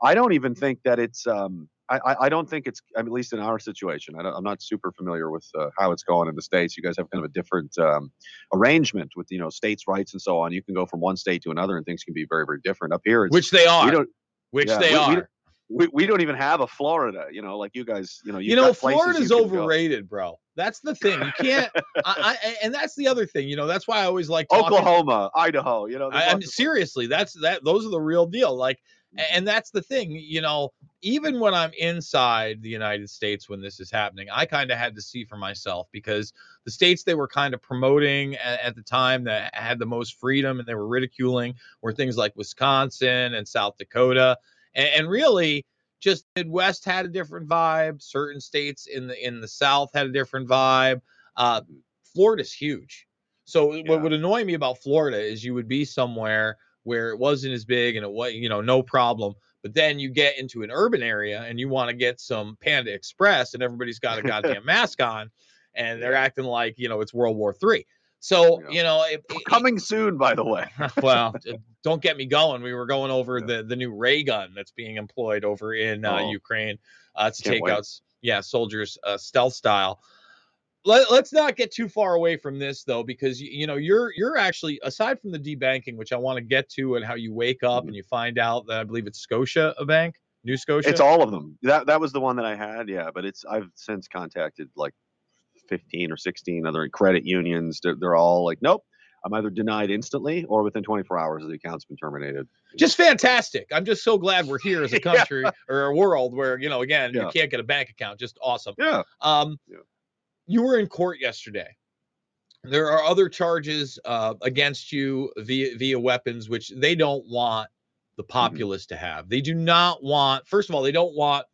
I don't even think that it's um, I, I, I don't think it's I mean, at least in our situation. I don't, I'm not super familiar with uh, how it's going in the States. You guys have kind of a different um, arrangement with, you know, states' rights and so on. You can go from one state to another and things can be very, very different up here. It's, which they are, we don't, which yeah, they we, are. We, We we don't even have a Florida, you know, like you guys, you know, you know, Florida's overrated, bro. That's the thing. You can't. I, I, and that's the other thing, you know, that's why I always like talking. Oklahoma, Idaho, you know, I, I mean, seriously, that's that. Those are the real deal. Like, and that's the thing, you know, even when I'm inside the United States, when this is happening, I kind of had to see for myself because the states they were kind of promoting at, at the time that had the most freedom and they were ridiculing were things like Wisconsin and South Dakota. And really, just Midwest had a different vibe. Certain states in the in the South had a different vibe. Uh, Florida's huge, So yeah. what would annoy me about Florida is you would be somewhere where it wasn't as big and it was, you know, no problem. But then you get into an urban area and you want to get some Panda Express and everybody's got a goddamn mask on and they're acting like, you know, it's World War Three. So, yeah. you know, it, it, coming it, soon, by the way. Well, don't get me going. We were going over yeah. the, the new ray gun that's being employed over in uh, oh. Ukraine uh, to Can't take wait. out yeah, soldiers uh, stealth style. Let, let's not get too far away from this, though, because, you know, you're you're actually, aside from the debanking, which I want to get to, and how you wake up and you find out that I believe it's Scotia a bank, New Scotia. It's all of them. That that was the one that I had. Yeah. But it's I've since contacted like fifteen or sixteen other credit unions. They're, they're all like, nope. I'm either denied instantly or within twenty-four hours the account's been terminated. Just fantastic. I'm just so glad we're here as a country yeah. or a world where, you know, again, yeah. you can't get a bank account. Just awesome. Yeah. Um. Yeah. You were in court yesterday. There are other charges uh, against you via, via weapons, which they don't want the populace mm-hmm. to have. They do not want, first of all, they don't want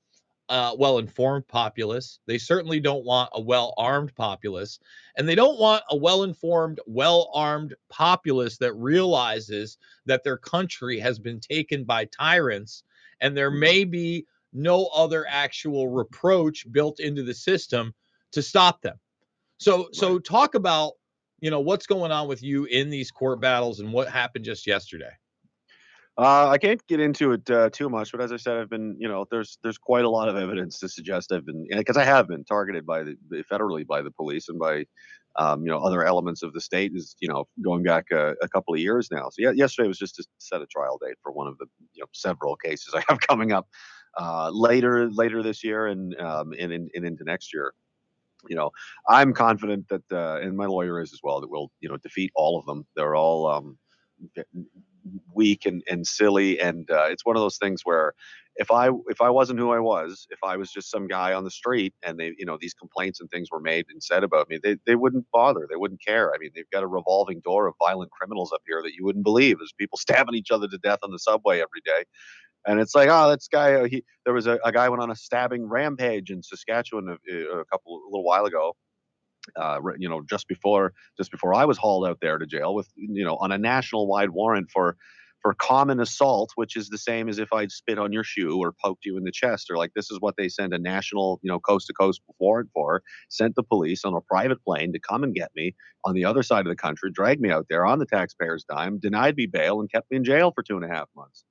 a well-informed populace. They certainly don't want a well-armed populace. And they don't want a well-informed, well-armed populace that realizes that their country has been taken by tyrants and there may be no other actual reproach built into the system to stop them. So, right. so talk about, you know, what's going on with you in these court battles and what happened just yesterday. Uh, I can't get into it uh, too much, but as I said, I've been, you know, there's, there's quite a lot of evidence to suggest I've been, because I have been targeted by the federally by the police and by, um, you know, other elements of the state is, you know, going back a, a couple of years now. So yeah, yesterday was just to set a trial date for one of the, you know, several cases I have coming up uh, later, later this year and, um, and, and, and into next year. You know, I'm confident that, uh, and my lawyer is as well, that we'll, you know, defeat all of them. They're all um, weak and, and silly. And uh, it's one of those things where if I if I wasn't who I was, if I was just some guy on the street and they, you know, these complaints and things were made and said about me, they, they wouldn't bother. They wouldn't care. I mean, they've got a revolving door of violent criminals up here that you wouldn't believe. There's people stabbing each other to death on the subway every day. And it's like, oh, this guy, he, there was a, a guy went on a stabbing rampage in Saskatchewan a, a couple, a little while ago, uh, you know, just before, just before I was hauled out there to jail with, you know, on a national wide warrant for, for common assault, which is the same as if I'd spit on your shoe or poked you in the chest, or like, this is what they send a national, you know, coast to coast warrant for, sent the police on a private plane to come and get me on the other side of the country, dragged me out there on the taxpayer's dime, denied me bail and kept me in jail for two and a half months.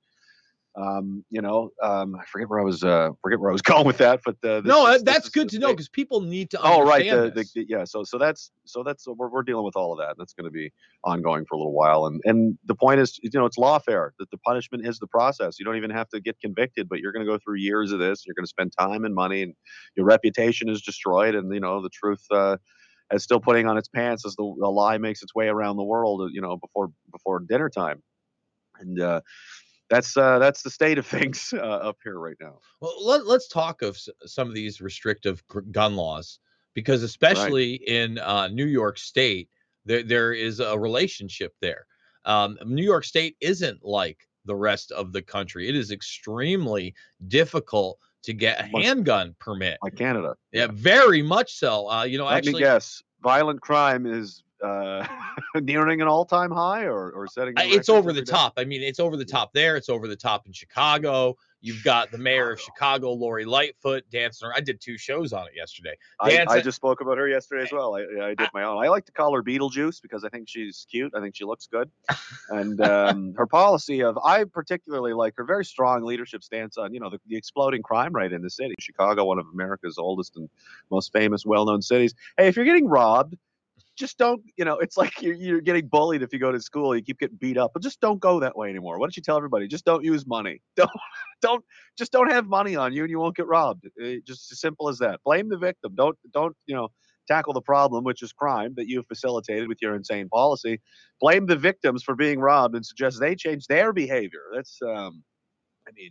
Um, you know, um, I forget where I was, uh, forget where I was going with that, but, uh, no, is, that's good to know because people need to understand. Oh, right. The, the, yeah. So, so that's, so that's, we're, we're dealing with all of that. That's going to be ongoing for a little while. And, and the point is, you know, it's lawfare that the punishment is the process. You don't even have to get convicted, but you're going to go through years of this. You're going to spend time and money and your reputation is destroyed. And, you know, the truth, uh, is still putting on its pants as the, the lie makes its way around the world, you know, before, before dinner time. And, uh, That's uh, that's the state of things uh, up here right now. Well, let, let's talk of s- some of these restrictive g- gun laws, because especially right. in uh, New York State, there there is a relationship there. Um, New York State isn't like the rest of the country. It is extremely difficult to get a handgun permit. Like Canada. Yeah, yeah. very much so. Uh, you know, Let actually, me guess. Violent crime is. Uh, nearing an all-time high, or or setting. It's over the top. I mean, it's over the top there. It's over the top in Chicago. You've got the mayor of Chicago, Lori Lightfoot, dancing. I did two shows on it yesterday. I, I just spoke about her yesterday as well. I, I did my own. I like to call her Beetlejuice because I think she's cute. I think she looks good. And um, her policy of, I particularly like her very strong leadership stance on, you know, the, the exploding crime rate in the city. Chicago, one of America's oldest and most famous, well-known cities. Hey, if you're getting robbed, just don't, you know, it's like you're, you're getting bullied if you go to school, you keep getting beat up, but just don't go that way anymore. Why don't you tell everybody, just don't use money. Don't, don't, just don't have money on you and you won't get robbed. It's just as simple as that. Blame the victim. Don't, don't, you know, tackle the problem, which is crime that you've facilitated with your insane policy. Blame the victims for being robbed and suggest they change their behavior. That's, um, I mean,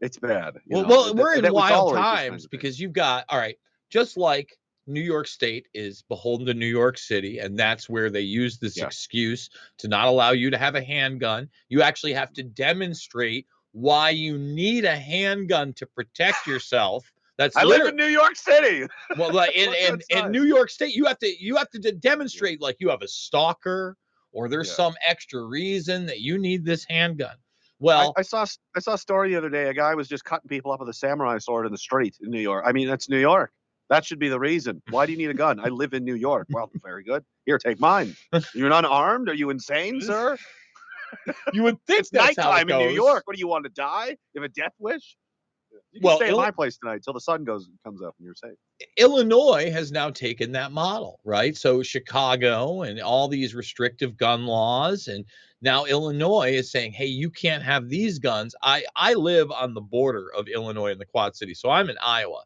it's bad. Well, know, well that, we're that, in that wild times because you've got, all right, just like New York State is beholden to New York City, and that's where they use this yeah. excuse to not allow you to have a handgun. You actually have to demonstrate why you need a handgun to protect yourself. That's I live in New York City. Well, like in, in, in New York State, you have to you have to demonstrate like you have a stalker or there's yeah. some extra reason that you need this handgun. Well, I, I saw I saw a story the other day. A guy was just cutting people up with a samurai sword in the street in New York. I mean, that's New York. That should be the reason. Why do you need a gun? I live in New York. Well, very good. Here, take mine. You're not armed? Are you insane, sir? You would think it's that's nighttime how it goes. In New York. What do you want to die? You have a death wish? You can well, stay in Ill- my place tonight till the sun goes and comes up and you're safe. Illinois has now taken that model, right? So Chicago and all these restrictive gun laws, and now Illinois is saying, hey, you can't have these guns. I, I live on the border of Illinois and the Quad Cities, so I'm in Iowa.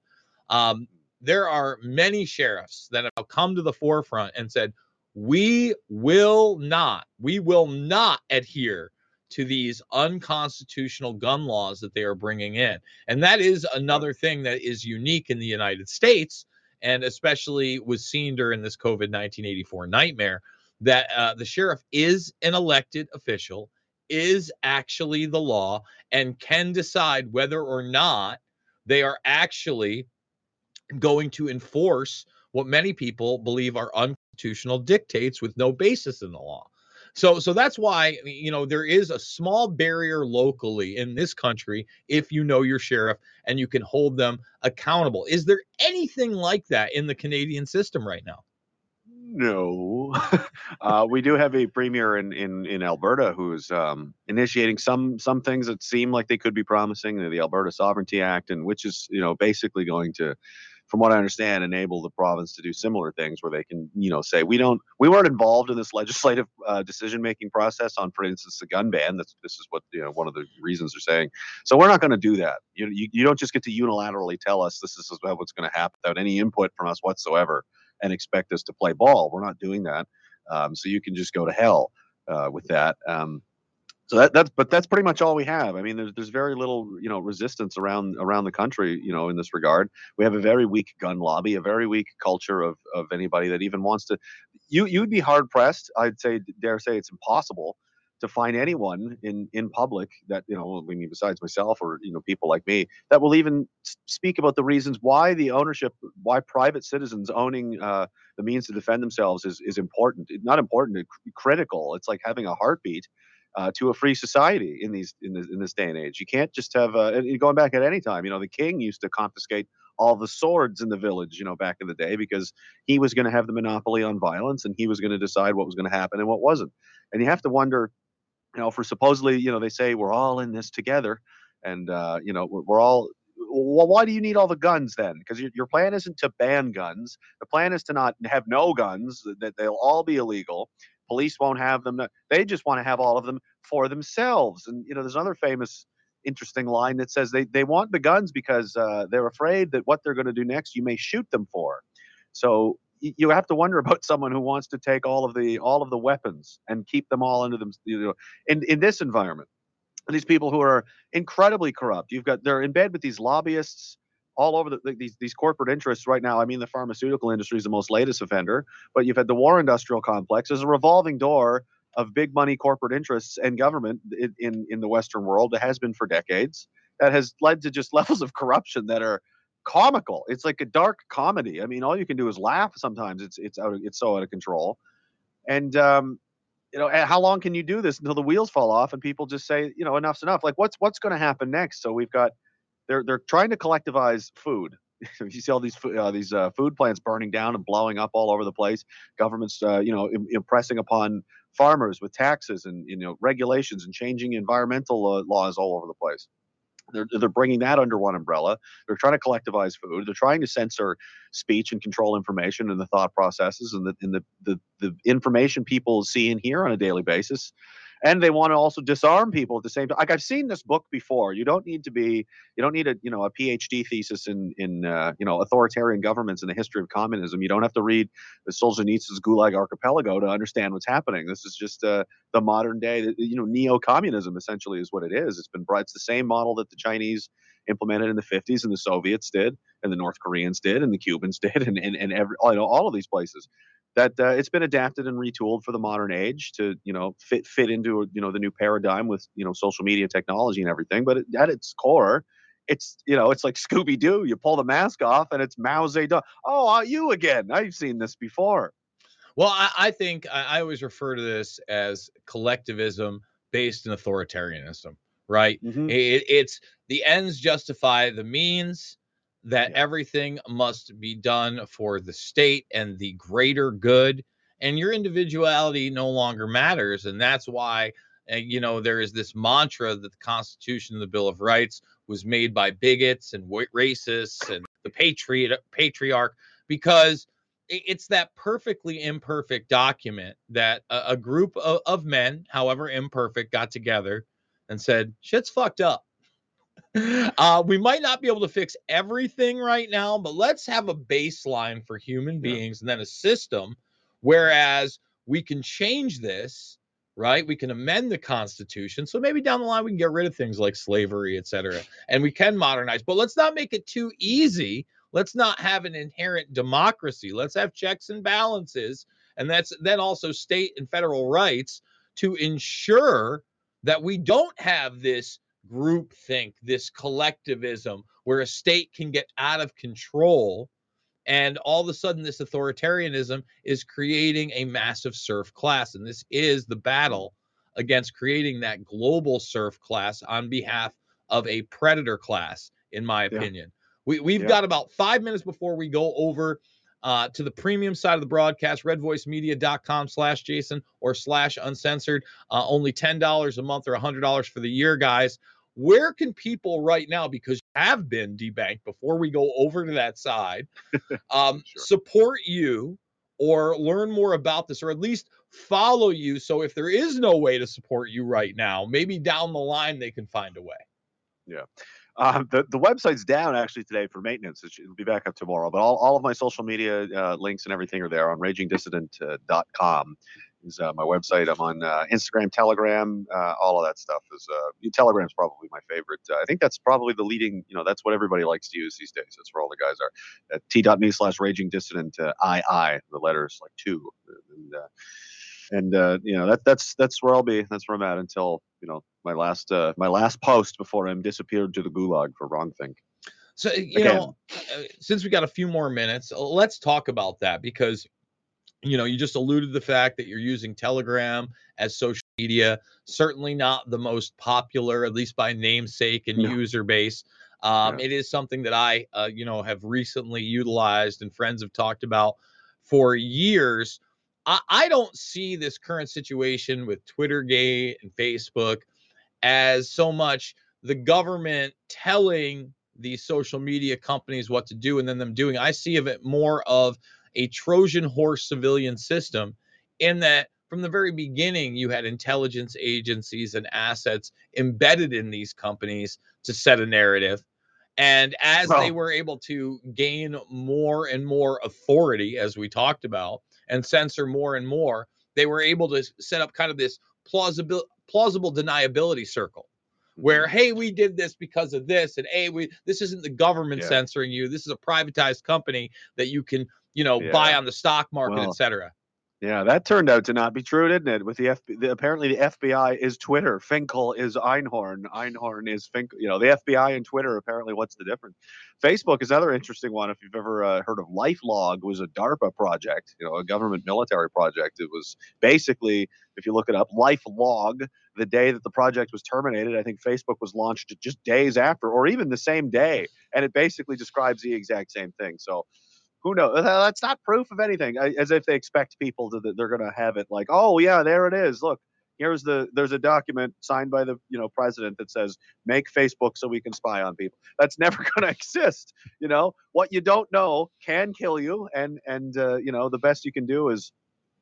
Um, there are many sheriffs that have come to the forefront and said, we will not, we will not adhere to these unconstitutional gun laws that they are bringing in. And that is another thing that is unique in the United States, and especially was seen during this COVID nineteen eighty-four nightmare, that uh, the sheriff is an elected official, is actually the law, and can decide whether or not they are actually going to enforce what many people believe are unconstitutional dictates with no basis in the law. So so that's why, you know, there is a small barrier locally in this country if you know your sheriff and you can hold them accountable. Is there anything like that in the Canadian system right now? No. uh, we do have a premier in, in, in Alberta who's um, initiating some some things that seem like they could be promising, the Alberta Sovereignty Act, and which is, you know, basically going to, from what I understand, enable the province to do similar things where they can, you know, say, we don't, we weren't involved in this legislative uh, decision-making process on, for instance, the gun ban. That's, this is what, you know, one of the reasons they're saying. So we're not going to do that. You, you you don't just get to unilaterally tell us this is what's going to happen without any input from us whatsoever and expect us to play ball. We're not doing that. Um, so you can just go to hell uh, with that. Um, So that, that's but that's pretty much all we have. I mean, there's there's very little, you know, resistance around around the country, you know, in this regard. We have a very weak gun lobby, a very weak culture of of anybody that even wants to. You you'd be hard pressed, I'd say, dare say it's impossible to find anyone in in public that, you know, I mean, besides myself or, you know, people like me that will even speak about the reasons why the ownership, why private citizens owning uh, the means to defend themselves is is important. Not important, it's critical. It's like having a heartbeat. Uh, to a free society in these in this in this day and age, you can't just have uh, going back at any time. You know, the king used to confiscate all the swords in the village. You know, back in the day, because he was going to have the monopoly on violence, and he was going to decide what was going to happen and what wasn't. And you have to wonder, you know, for supposedly, you know, they say we're all in this together, and uh, you know, we're, we're all. Well, why do you need all the guns then? Because your, your plan isn't to ban guns. The plan is to not have no guns. That they'll all be illegal. Police won't have them. They just want to have all of them for themselves. And, you know, there's another famous, interesting line that says they, they want the guns because uh, they're afraid that what they're going to do next, you may shoot them for. So y- you have to wonder about someone who wants to take all of the all of the weapons and keep them all under them, you know, in, in this environment. And these people who are incredibly corrupt. You've got they're in bed with these lobbyists. All over the, these these corporate interests right now. I mean, the pharmaceutical industry is the most latest offender, but you've had the war industrial complex. There's a revolving door of big money corporate interests and government in, in, in the Western world that has been for decades. That has led to just levels of corruption that are comical. It's like a dark comedy. I mean, all you can do is laugh sometimes. It's it's out of, it's so out of control. And um, you know, how long can you do this until the wheels fall off and people just say, you know, enough's enough? Like, what's what's going to happen next? So we've got. They're they're trying to collectivize food. You see all these uh, these uh, food plants burning down and blowing up all over the place. Governments, uh, you know, im- impressing upon farmers with taxes and, you know, regulations and changing environmental uh, laws all over the place. They're they're bringing that under one umbrella. They're trying to collectivize food. They're trying to censor speech and control information and the thought processes and the and the the, the information people see and hear on a daily basis. And they want to also disarm people at the same time. Like, I've seen this book before. You don't need to be, you don't need a, you know, a PhD thesis in, in uh, you know, authoritarian governments and the history of communism. You don't have to read the Solzhenitsyn's Gulag Archipelago to understand what's happening. This is just uh, the modern day, you know, neo-communism essentially is what it is. It's been brought, it's the same model that the Chinese implemented in the fifties and the Soviets did and the North Koreans did and the Cubans did and, and, and every, you know, all of these places. That uh, it's been adapted and retooled for the modern age to, you know, fit fit into, you know, the new paradigm with, you know, social media technology and everything. But at its core, it's, you know, it's like Scooby-Doo. You pull the mask off and it's Mao Zedong. Oh, you again. I've seen this before. Well, I, I think I, I always refer to this as collectivism based in authoritarianism, right? Mm-hmm. It, it's the ends justify the means, that yeah. everything must be done for the state and the greater good, and your individuality no longer matters. And that's why, you know, there is this mantra that the Constitution and the Bill of Rights was made by bigots and racists and the patriot patriarch, because it's that perfectly imperfect document that a, a group of, of men, however imperfect, got together and said, shit's fucked up. Uh, we might not be able to fix everything right now, but let's have a baseline for human beings yeah. and then a system. Whereas we can change this, right? We can amend the Constitution. So maybe down the line, we can get rid of things like slavery, et cetera. And we can modernize, but let's not make it too easy. Let's not have an inherent democracy. Let's have checks and balances. And that's then also state and federal rights to ensure that we don't have this groupthink, this collectivism where a state can get out of control. And all of a sudden, this authoritarianism is creating a massive serf class. And this is the battle against creating that global serf class on behalf of a predator class, in my opinion. Yeah. We, we've yeah. got about five minutes before we go over uh, to the premium side of the broadcast, redvoicemedia.com slash Jason or slash uncensored. Uh, only ten dollars a month or one hundred dollars for the year, guys. Where can people right now, because you have been debanked before we go over to that side, um, sure. support you or learn more about this, or at least follow you? So if there is no way to support you right now, maybe down the line they can find a way. Yeah. Uh, the, the website's down actually today for maintenance. It'll be back up tomorrow, but all, all of my social media uh, links and everything are there on raging dissident dot com. Is uh, my website. I'm on uh, Instagram, Telegram, uh, all of that stuff. Is uh, Telegram's probably my favorite. Uh, I think that's probably the leading, you know, that's what everybody likes to use these days. That's where all the guys are. Uh, T.me slash Raging Dissident, uh, I I, the letters like two. And, uh, and uh, you know, that that's that's where I'll be. That's where I'm at until, you know, my last uh, my last post before I'm disappeared to the gulag for wrongthink. So, you Again. know, since we got a few more minutes, let's talk about that, because you know, you just alluded to the fact that you're using Telegram as social media, certainly not the most popular, at least by namesake and no. user base. Um, yeah. It is something that I, uh, you know, have recently utilized and friends have talked about for years. I, I don't see this current situation with Twittergate and Facebook as so much the government telling the social media companies what to do and then them doing. I see of it more of a Trojan horse civilian system, in that from the very beginning, you had intelligence agencies and assets embedded in these companies to set a narrative. And as well, they were able to gain more and more authority, as we talked about, and censor more and more, they were able to set up kind of this plausible, plausible deniability circle where, hey, we did this because of this. And hey, we, this isn't the government yeah. censoring you. This is a privatized company that you can, you know, yeah. buy on the stock market, well, et cetera. Yeah, that turned out to not be true, didn't it? With the, F- the apparently the F B I is Twitter, Finkel is Einhorn, Einhorn is Finkel. You know, the F B I and Twitter, apparently, what's the difference? Facebook is another interesting one. If you've ever uh, heard of LifeLog, was a DARPA project, you know, a government military project. It was basically, if you look it up, LifeLog, the day that the project was terminated, I think Facebook was launched just days after, or even the same day, and it basically describes the exact same thing. So, who knows? That's not proof of anything. As if they expect people to, that they're going to have it like, oh yeah, there it is. Look, here's the, there's a document signed by the, you know, president that says, make Facebook so we can spy on people. That's never going to exist. You know, what you don't know can kill you. And, and, uh, you know, the best you can do is,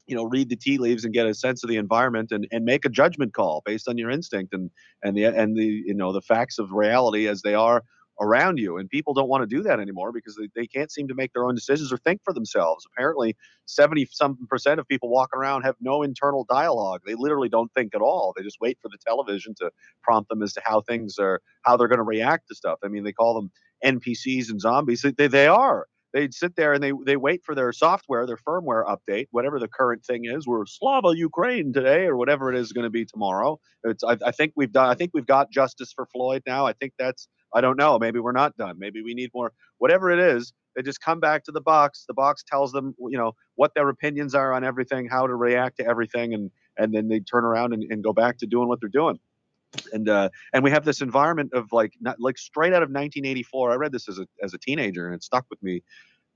you know, read the tea leaves and get a sense of the environment and, and make a judgment call based on your instinct and, and the, and the, you know, the facts of reality as they are around you. And people don't want to do that anymore because they, they can't seem to make their own decisions or think for themselves. Apparently seventy some percent of people walking around have no internal dialogue. They literally don't think at all. They just wait for the television to prompt them as to how things are, how they're going to react to stuff. I mean, they call them N P Cs and zombies. They, they are. They sit there and they, they wait for their software, their firmware update, whatever the current thing is. We're Slava Ukraine today, or whatever it is going to be tomorrow. It's I, I think we've done. I think we've got justice for Floyd now. I think that's I don't know. Maybe we're not done. Maybe we need more. Whatever it is, they just come back to the box. The box tells them, you know, what their opinions are on everything, how to react to everything, and and then they turn around and, and go back to doing what they're doing. And uh, and we have this environment of like not, like straight out of nineteen eighty-four. I read this as a as a teenager, and it stuck with me.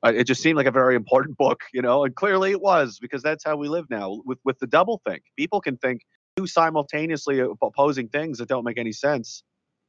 Uh, it just seemed like a very important book, you know, and clearly it was, because that's how we live now with with the double think. People can think two simultaneously opposing things that don't make any sense.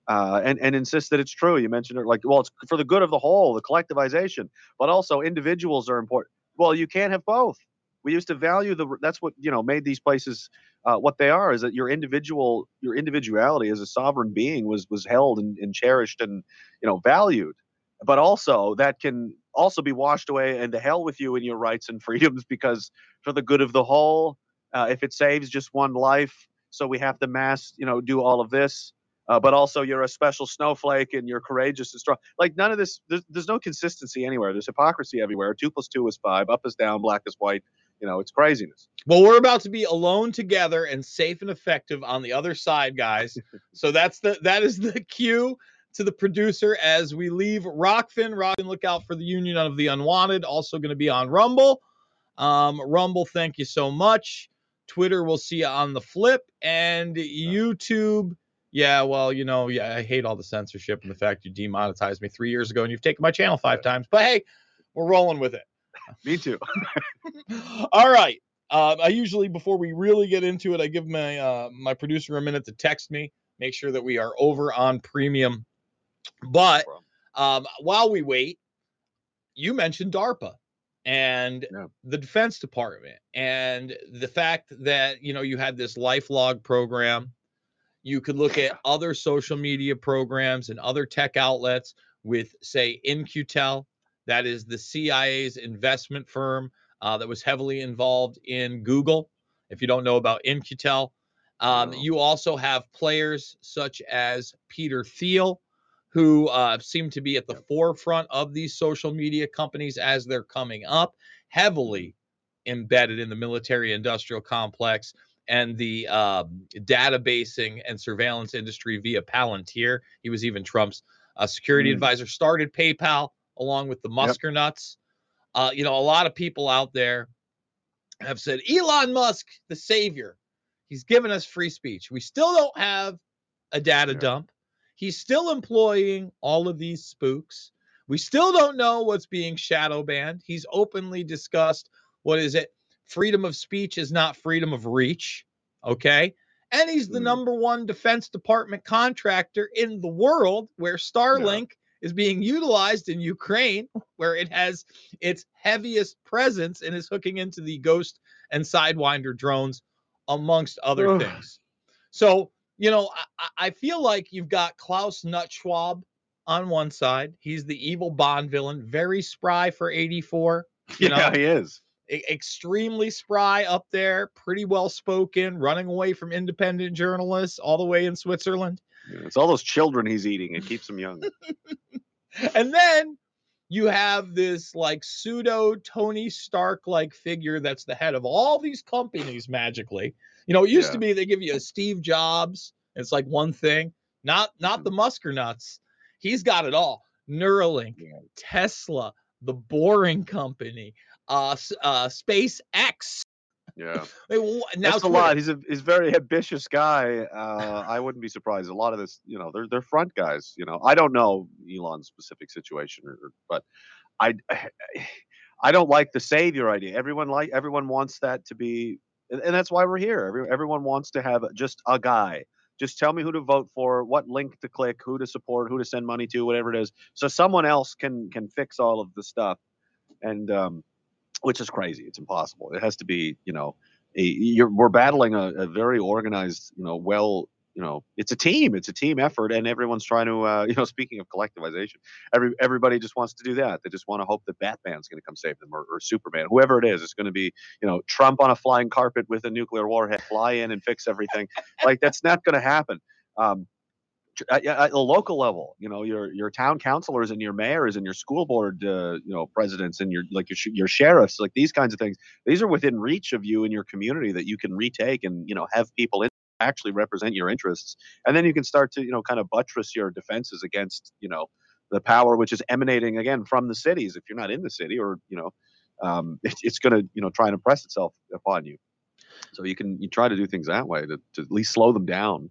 Uh, and, and insist that it's true. You mentioned it like, well, it's for the good of the whole, the collectivization, but also individuals are important. Well, you can't have both. We used to value the, that's what, you know, made these places uh, what they are, is that your individual, your individuality as a sovereign being was, was held and, and cherished and, you know, valued. But also that can also be washed away, and to hell with you and your rights and freedoms, because for the good of the whole, uh, if it saves just one life, so we have to mass, you know, do all of this. Uh, but also you're a special snowflake and you're courageous and strong. Like none of this, there's, there's no consistency anywhere. There's hypocrisy everywhere. Two plus two is five, up is down, black is white. You know, it's craziness. Well, we're about to be alone together and safe and effective on the other side, guys. So that's the, that is the cue to the producer as we leave Rockfin. Rockfin, look out for the Union of the Unwanted. Also going to be on Rumble. Um, Rumble, thank you so much. Twitter, we'll see you on the flip. And YouTube. Yeah, well, you know, yeah, I hate all the censorship and the fact you demonetized me three years ago and you've taken my channel five times. But hey, we're rolling with it. Me too. All right. Uh, I usually, before we really get into it, I give my uh, my producer a minute to text me, make sure that we are over on premium. But um, while we wait, you mentioned DARPA and yeah. the Defense Department and the fact that, you know, you had this LifeLog program. You could look at other social media programs and other tech outlets with, say, In-Q-Tel. That is the C I A's investment firm uh, that was heavily involved in Google. If you don't know about In-Q-Tel, um, oh. you also have players such as Peter Thiel, who uh, seem to be at the forefront of these social media companies as they're coming up, heavily embedded in the military-industrial complex and the uh, databasing and surveillance industry via Palantir. He was even Trump's uh, security mm. advisor, started PayPal along with the Muskernuts. Yep. Uh, you know, a lot of people out there have said, Elon Musk, the savior, he's given us free speech. We still don't have a data yeah. dump. He's still employing all of these spooks. We still don't know what's being shadow banned. He's openly discussed, what is it? Freedom of speech is not freedom of reach, okay? And he's the number one Defense Department contractor in the world, where Starlink yeah. is being utilized in Ukraine, where it has its heaviest presence and is hooking into the Ghost and Sidewinder drones, amongst other Ugh. things. So, you know, I, I feel like you've got Klaus Nutschwab on one side. He's the evil Bond villain, very spry for eighty-four. You yeah, know? He is. Extremely spry up there, pretty well spoken, running away from independent journalists all the way in Switzerland. Yeah, it's all those children he's eating. It keeps them young. And then you have this like pseudo Tony Stark like figure that's the head of all these companies magically. You know, it used yeah. to be they give you a Steve Jobs. It's like one thing, not not the Muskernuts. He's got it all. Neuralink, yeah. Tesla, the Boring Company. Uh, uh, SpaceX. Yeah, I mean, wh- now that's Twitter. A lot. He's a he's a very ambitious guy. Uh, I wouldn't be surprised. A lot of this, you know, they're they're front guys. You know, I don't know Elon's specific situation, or, or, but I I don't like the savior idea. Everyone like everyone wants that to be, and, and that's why we're here. Every, everyone wants to have just a guy. Just tell me who to vote for, what link to click, who to support, who to send money to, whatever it is, so someone else can can fix all of the stuff, and um. Which is crazy. It's impossible. It has to be, you know, a, you're, we're battling a, a very organized, you know, well, you know, it's a team. It's a team effort, and everyone's trying to, uh, you know, speaking of collectivization, every everybody just wants to do that. They just want to hope that Batman's going to come save them, or, or Superman, whoever it is. It's going to be, you know, Trump on a flying carpet with a nuclear warhead, fly in and fix everything. Like that's not going to happen. Um, At, at the local level, you know, your your town councilors and your mayors and your school board, uh, you know, presidents and your like your your sheriffs, like these kinds of things. These are within reach of you in your community that you can retake and, you know, have people in. actually represent your interests. And then you can start to, you know, kind of buttress your defenses against, you know, the power which is emanating, again, from the cities. If you're not in the city, or, you know, um, it, it's going to, you know, try and impress itself upon you. So you can you try to do things that way to, to at least slow them down.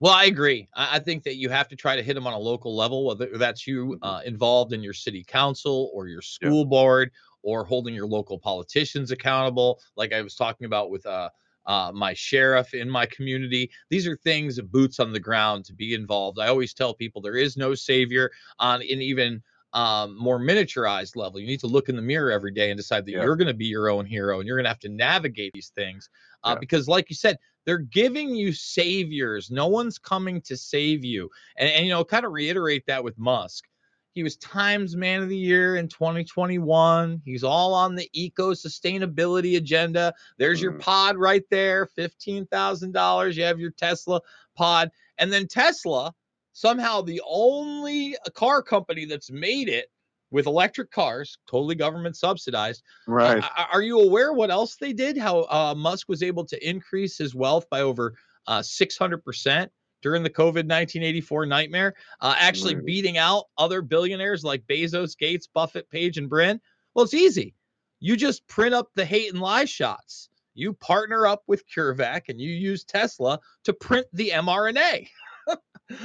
Well, I agree. I think that you have to try to hit them on a local level, whether that's you uh, involved in your city council or your school yeah. board, or holding your local politicians accountable, like I was talking about with uh, uh, my sheriff in my community. These are things, boots on the ground, to be involved. I always tell people there is no savior on an even um, more miniaturized level. You need to look in the mirror every day and decide that yeah. you're going to be your own hero, and you're going to have to navigate these things uh, yeah. because, like you said, they're giving you saviors. No one's coming to save you. And, and, you know, kind of reiterate that with Musk. He was Times Man of the Year in twenty twenty-one. He's all on the eco sustainability agenda. There's your pod right there, fifteen thousand dollars. You have your Tesla pod. And then Tesla, somehow the only car company that's made it with electric cars, totally government subsidized. Right. Uh, are you aware what else they did? How uh, Musk was able to increase his wealth by over uh, six hundred percent during the COVID nineteen eighty-four nightmare, uh, actually right. beating out other billionaires like Bezos, Gates, Buffett, Page, and Brin. Well, it's easy. You just print up the hate and lie shots. You partner up with CureVac and you use Tesla to print the mRNA.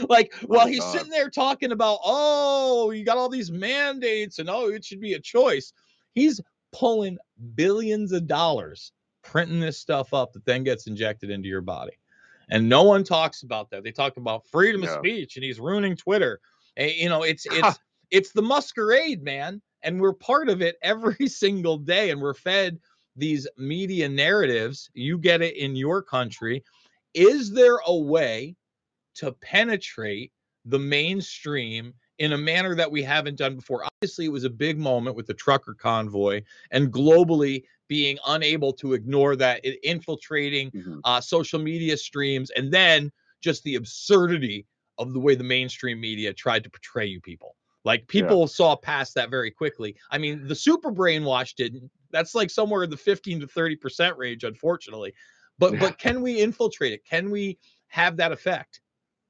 Like, oh, while he's God. sitting there talking about, oh, you got all these mandates and, oh, it should be a choice, he's pulling billions of dollars, printing this stuff up that then gets injected into your body. And no one talks about that. They talk about freedom yeah. of speech, and he's ruining Twitter. And, you know, it's it's it's the masquerade, man. And we're part of it every single day. And we're fed these media narratives. You get it in your country. Is there a way to penetrate the mainstream in a manner that we haven't done before? Obviously, it was a big moment with the trucker convoy and globally being unable to ignore that, it infiltrating mm-hmm. uh, social media streams, and then just the absurdity of the way the mainstream media tried to portray you people. Like, people yeah. saw past that very quickly. I mean, the super brainwashed didn't. That's like somewhere in the fifteen to thirty percent range, unfortunately. But yeah. but can we infiltrate it? Can we have that effect?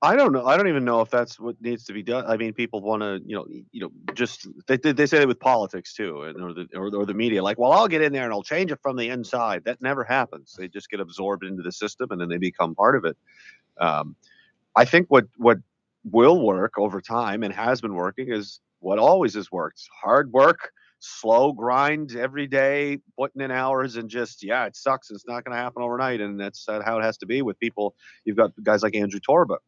I don't know. I don't even know if that's what needs to be done. I mean, people want to, you know, you know, just they they say that with politics too, and or the or, or the media. Like, well, I'll get in there and I'll change it from the inside. That never happens. They just get absorbed into the system, and then they become part of it. Um, I think what what will work over time and has been working is what always has worked: hard work, slow grind every day, putting in hours, and just yeah, it sucks. It's not going to happen overnight, and that's how it has to be with people. You've got guys like Andrew Torba,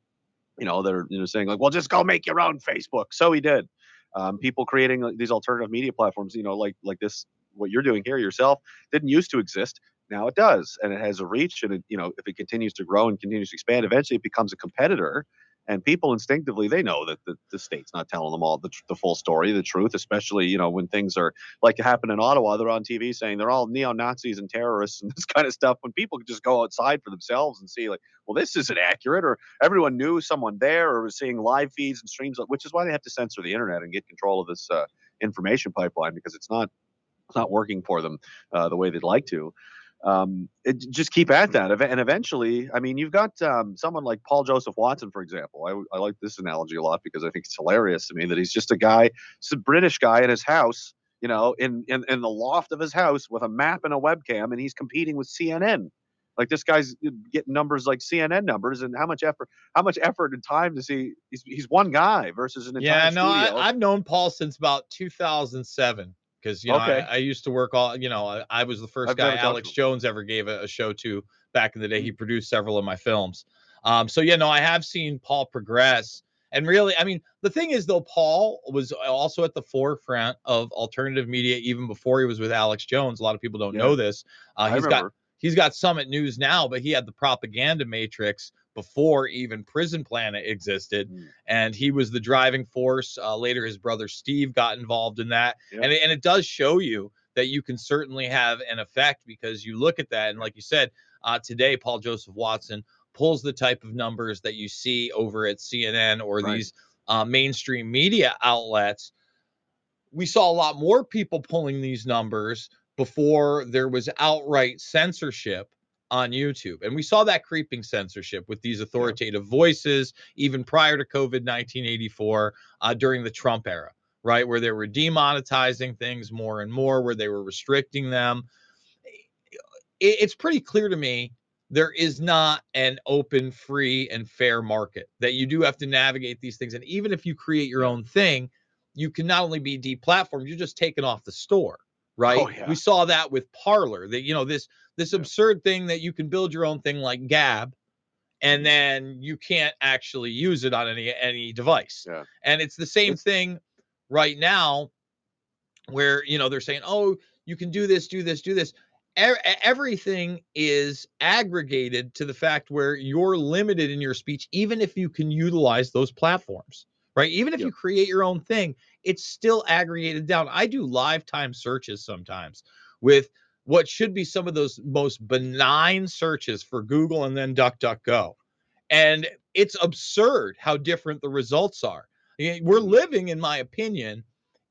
you know, they're you know saying like, well, just go make your own Facebook. So he did. Um, people creating these alternative media platforms, you know, like like this, what you're doing here yourself, didn't used to exist. Now it does, and it has a reach, and it, you know, if it continues to grow and continues to expand, eventually it becomes a competitor. And people instinctively, they know that the, the state's not telling them all the, the full story, the truth, especially, you know, when things are like happened in Ottawa, they're on T V saying they're all neo-Nazis and terrorists and this kind of stuff, when people could just go outside for themselves and see like, well, this isn't accurate, or everyone knew someone there, or was seeing live feeds and streams, which is why they have to censor the internet and get control of this uh, information pipeline, because it's not, it's not working for them uh, the way they'd like to. Um, it, just keep at that. And eventually, I mean, you've got um, someone like Paul Joseph Watson, for example. I, I like this analogy a lot because I think it's hilarious to me that he's just a guy, it's a British guy in his house, you know, in, in, in the loft of his house with a map and a webcam, and he's competing with C N N. Like, this guy's getting numbers like C N N numbers, and how much effort, how much effort and time to see. He's, he's one guy versus an entire yeah, no, studio. I, I've known Paul since about two thousand seven. Because, you know, okay. I, I used to work all, you know, I, I was the first I've guy Alex Jones ever gave a, a show to back in the day. He produced several of my films. Um, so, yeah, no, I have seen Paul progress. And really, I mean, the thing is, though, Paul was also at the forefront of alternative media even before he was with Alex Jones. A lot of people don't yeah. know this. Uh, he's got he's got Summit News now, but he had the Propaganda Matrix before even Prison Planet existed. Mm. And he was the driving force. Uh, later, his brother Steve got involved in that. Yep. And, it, and it does show you that you can certainly have an effect, because you look at that. And like you said, uh, today, Paul Joseph Watson pulls the type of numbers that you see over at C N N or right. these uh, mainstream media outlets. We saw a lot more people pulling these numbers before there was outright censorship. on YouTube. And we saw that creeping censorship with these authoritative voices, even prior to COVID nineteen eighty-four, uh, during the Trump era, right, where they were demonetizing things more and more, where they were restricting them. It's pretty clear to me there is not an open, free, and fair market, that you do have to navigate these things. And even if you create your own thing, you can not only be deplatformed, you're just taken off the store, right? Oh, yeah. We saw that with Parler, that, you know, this this yeah. absurd thing that you can build your own thing like Gab, and then you can't actually use it on any any device. Yeah. And it's the same thing right now where, you know, they're saying, oh, you can do this, do this, do this. Everything is aggregated to the fact where you're limited in your speech, even if you can utilize those platforms, right? Even if yep. you create your own thing, it's still aggregated down. I do live time searches sometimes with what should be some of those most benign searches for Google and then DuckDuckGo. And it's absurd how different the results are. We're living, in my opinion,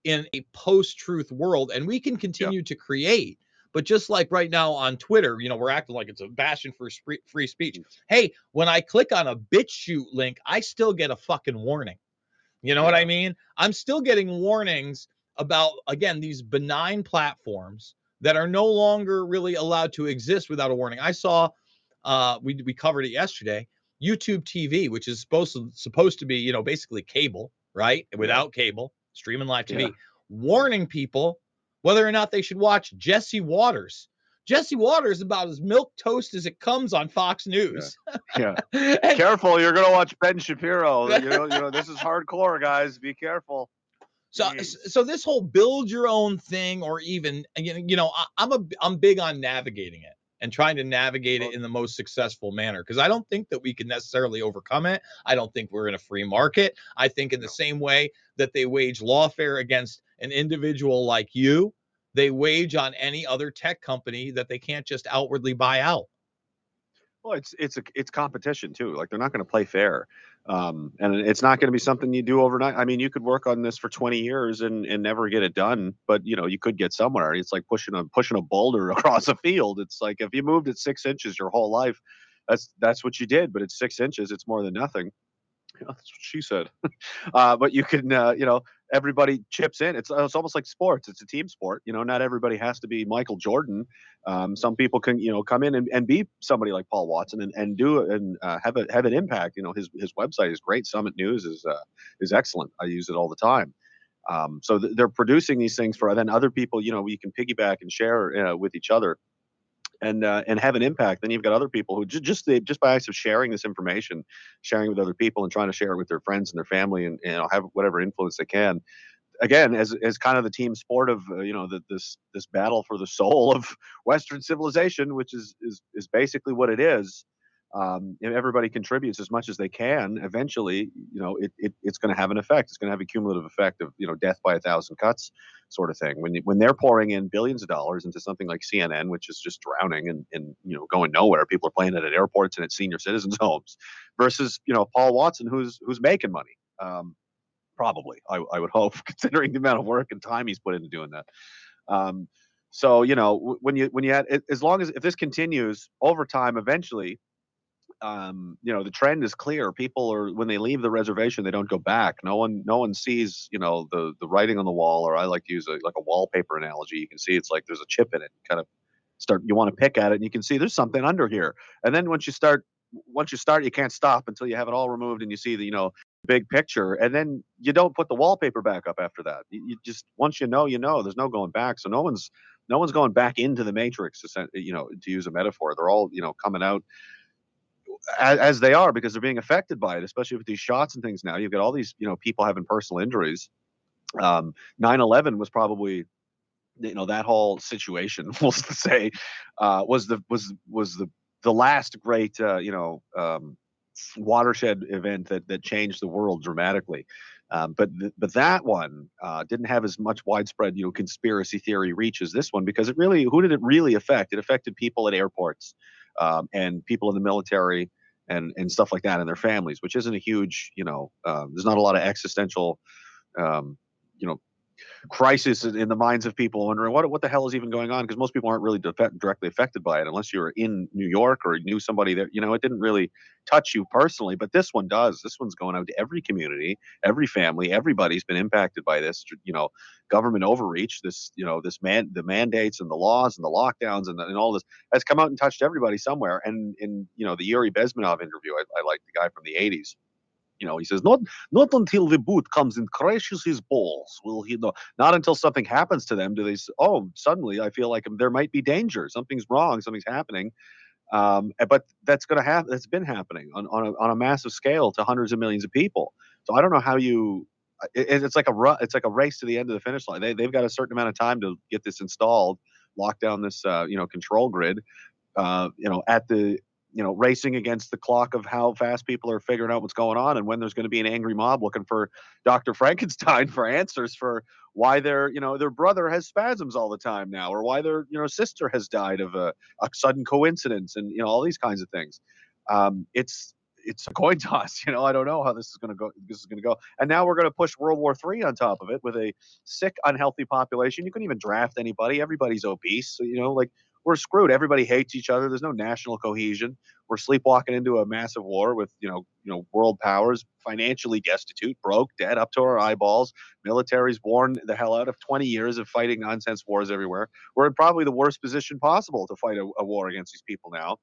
in a post-truth world, and we can continue yep. to create. But just like right now on Twitter, you know, we're acting like it's a bastion for free speech. Hey, when I click on a BitChute link, I still get a fucking warning. You know yeah. what I mean? I'm still getting warnings about, again, these benign platforms that are no longer really allowed to exist without a warning. I saw, uh, we we covered it yesterday, YouTube T V, which is supposed to, supposed to be, you know, basically cable, right? Without cable, streaming live T V, yeah. warning people whether or not they should watch Jesse Waters. Jesse Waters is about as milquetoast as it comes on Fox News. Yeah, yeah. and, careful, you're gonna watch Ben Shapiro. You know, you know, this is hardcore, guys. Be careful. So, Jeez. so this whole build your own thing, or even, you know, I, I'm a, I'm big on navigating it and trying to navigate it in the most successful manner, because I don't think that we can necessarily overcome it. I don't think we're in a free market. I think in the same way that they wage lawfare against an individual like you, they wage on any other tech company that they can't just outwardly buy out. Well, it's it's a, it's competition too. Like, they're not going to play fair, um, and it's not going to be something you do overnight. I mean, you could work on this for twenty years and, and never get it done, but you know, you could get somewhere. It's like pushing a pushing a boulder across a field. It's like if you moved it six inches your whole life, that's that's what you did. But it's six inches. It's more than nothing. Yeah, that's what she said. uh, but you can, uh, you know, everybody chips in. It's it's almost like sports. It's a team sport. You know, not everybody has to be Michael Jordan. Um, some people can, you know, come in and, and be somebody like Paul Watson and, and do and uh, have a have an impact. You know, his his website is great. Summit News is uh, is excellent. I use it all the time. Um, so th- they're producing these things for then other people. You know, we can piggyback and share uh, with each other. And uh, and have an impact. Then you've got other people who j- just they, just by acts of sharing this information, sharing with other people, and trying to share it with their friends and their family, and, and have whatever influence they can. Again, as as kind of the team sport of uh, you know the, this this battle for the soul of Western civilization, which is is is basically what it is. Um, if everybody contributes as much as they can, eventually, you know, it, it it's going to have an effect. It's going to have a cumulative effect of, you know, death by a thousand cuts sort of thing. When when they're pouring in billions of dollars into something like C N N, which is just drowning and, and you know, going nowhere. People are playing it at airports and at senior citizens' homes versus, you know, Paul Watson, who's who's making money. Um, probably, I, I would hope, considering the amount of work and time he's put into doing that. Um, so, you know, when you when you add, as long as if this continues over time, eventually. Um, you know, the trend is clear. People are, when they leave the reservation, they don't go back. No one, no one sees, you know, the, the writing on the wall, or I like to use a, like a wallpaper analogy. You can see it's like, there's a chip in it, kind of start, you want to pick at it and you can see there's something under here. And then once you start, once you start, you can't stop until you have it all removed and you see the, you know, big picture. And then you don't put the wallpaper back up after that. You, you just, once you know, you know, there's no going back. So no one's, no one's going back into the matrix, you know, to use a metaphor. They're all, you know, coming out as they are, because they're being affected by it, especially with these shots and things. Now you've got all these, you know, people having personal injuries. Um, nine eleven was probably, you know, that whole situation, we'll say, uh, was the, was, was the, the last great, uh, you know, um, watershed event that, that changed the world dramatically. Um, but, th- but that one, uh, didn't have as much widespread, you know, conspiracy theory reach as this one, because it really, who did it really affect? It affected people at airports. Um, and people in the military and, and stuff like that, and their families, which isn't a huge, you know, um, there's not a lot of existential, um, you know, crisis in the minds of people wondering what what the hell is even going on, because most people aren't really defect, directly affected by it unless you were in New York or knew somebody that, you know, it didn't really touch you personally. But this one does. This one's going out to every community, every family. Everybody's been impacted by this, you know, government overreach, this, you know, this man, the mandates and the laws and the lockdowns and, the, and all this has come out and touched everybody somewhere. And in, you know, the Yuri Bezmenov interview, I, I like the guy from the eighties. You know, he says, not not until the boot comes and crashes his balls will he know. Not until something happens to them do they say, oh, suddenly I feel like there might be danger. Something's wrong. Something's happening. Um, but that's going to happen. That's been happening on, on, a, on a massive scale to hundreds of millions of people. So I don't know how you it, it's like a ru- it's like a race to the end of the finish line. They, they've got a certain amount of time to get this installed, lock down this, uh, you know, control grid, uh, you know, at the. You know, racing against the clock of how fast people are figuring out what's going on and when there's going to be an angry mob looking for Doctor Frankenstein for answers for why their, you know, their brother has spasms all the time now, or why their, you know, sister has died of a, a sudden coincidence, and, you know, all these kinds of things. Um, it's it's a coin toss. You know, I don't know how this is going to go. This is going to go. And now we're going to push World War Three on top of it with a sick, unhealthy population. You couldn't even draft anybody. Everybody's obese. So, you know, like. We're screwed. Everybody hates each other. There's no national cohesion. We're sleepwalking into a massive war with, you know, you know, world powers, financially destitute, broke, dead, up to our eyeballs. Military's worn the hell out of twenty years of fighting nonsense wars everywhere. We're in probably the worst position possible to fight a, a war against these people now,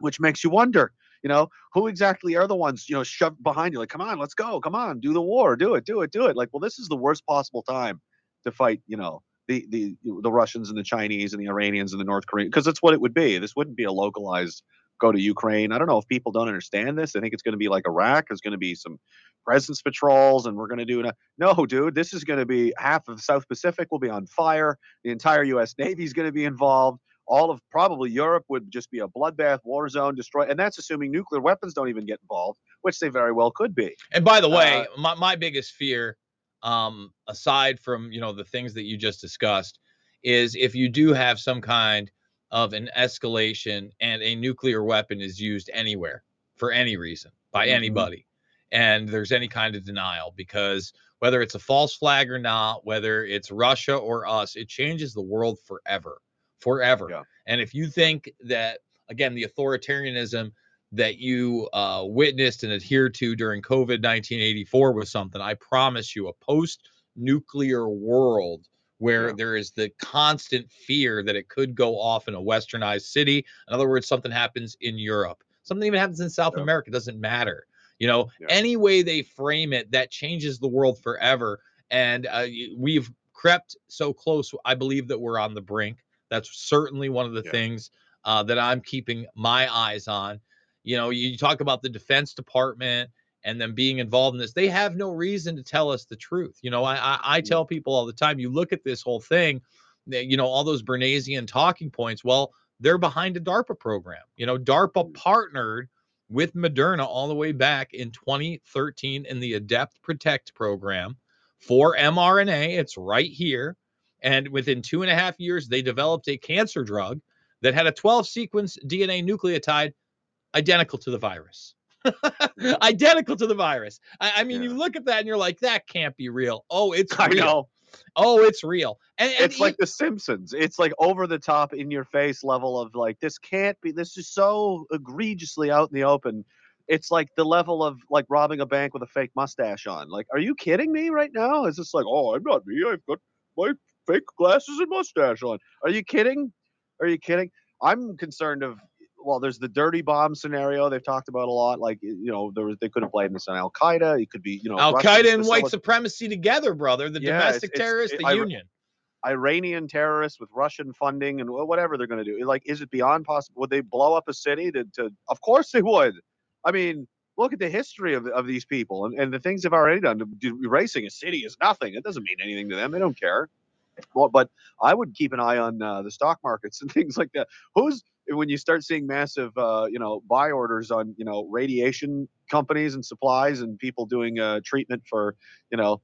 which makes you wonder, you know, who exactly are the ones, you know, shoved behind you? Like, come on, let's go. Come on, do the war. Do it, do it, do it. Like, well, this is the worst possible time to fight, you know, the the the Russians and the Chinese and the Iranians and the North Koreans, because that's what it would be. This wouldn't be a localized go to Ukraine. I don't know if people don't understand this. I think it's going to be like Iraq. There's going to be some presence patrols and we're going to do. An, no, dude, this is going to be half of the South Pacific will be on fire. The entire U S Navy is going to be involved. All of probably Europe would just be a bloodbath, war zone, destroy. And that's assuming nuclear weapons don't even get involved, which they very well could be. And by the way, uh, my, my biggest fear Um, aside from, you know, the things that you just discussed, is if you do have some kind of an escalation and a nuclear weapon is used anywhere for any reason by mm-hmm. anybody, and there's any kind of denial, because whether it's a false flag or not, whether it's Russia or us, it changes the world forever, forever. Yeah. And if you think that, again, the authoritarianism that you uh, witnessed and adhered to during COVID nineteen eighty-four was something, I promise you, a post-nuclear world where yeah. there is the constant fear that it could go off in a westernized city. In other words, something happens in Europe. Something even happens in South yeah. America. It doesn't matter. You know, yeah. any way they frame it, that changes the world forever. And uh, we've crept so close. I believe that we're on the brink. That's certainly one of the yeah. things uh, that I'm keeping my eyes on. You know, you talk about the Defense Department and them being involved in this. They have no reason to tell us the truth. You know, I I, I tell people all the time, you look at this whole thing, you know, all those Bernaysian talking points. Well, they're behind a DARPA program. You know, DARPA partnered with Moderna all the way back in twenty thirteen in the Adept Protect program for mRNA. It's right here. And within two and a half years, they developed a cancer drug that had a twelve sequence D N A nucleotide identical to the virus, identical to the virus. I, I mean, yeah. you look at that and you're like, that can't be real. Oh, it's real. I know. Oh, it's real. And, and it's he, like The Simpsons. It's like over the top, in your face level of like, this can't be, this is so egregiously out in the open. It's like the level of like robbing a bank with a fake mustache on. Like, are you kidding me right now? It's just like, oh, I'm not me. I've got my fake glasses and mustache on. Are you kidding? Are you kidding? I'm concerned of, well, there's the dirty bomb scenario they've talked about a lot. Like, you know, there was, they could have blamed this on Al Qaeda. It could be, you know, Al Qaeda and white supremacy together, brother. The yeah, domestic it's, terrorists, it's, it, the I, Union, Iranian terrorists with Russian funding and whatever they're going to do. Like, is it beyond possible? Would they blow up a city? To, to of course they would. I mean, look at the history of of these people and, and the things they've already done. Erasing a city is nothing. It doesn't mean anything to them. They don't care. Well, but I would keep an eye on uh, the stock markets and things like that. Who's when you start seeing massive, uh, you know, buy orders on, you know, radiation companies and supplies and people doing uh, treatment for, you know,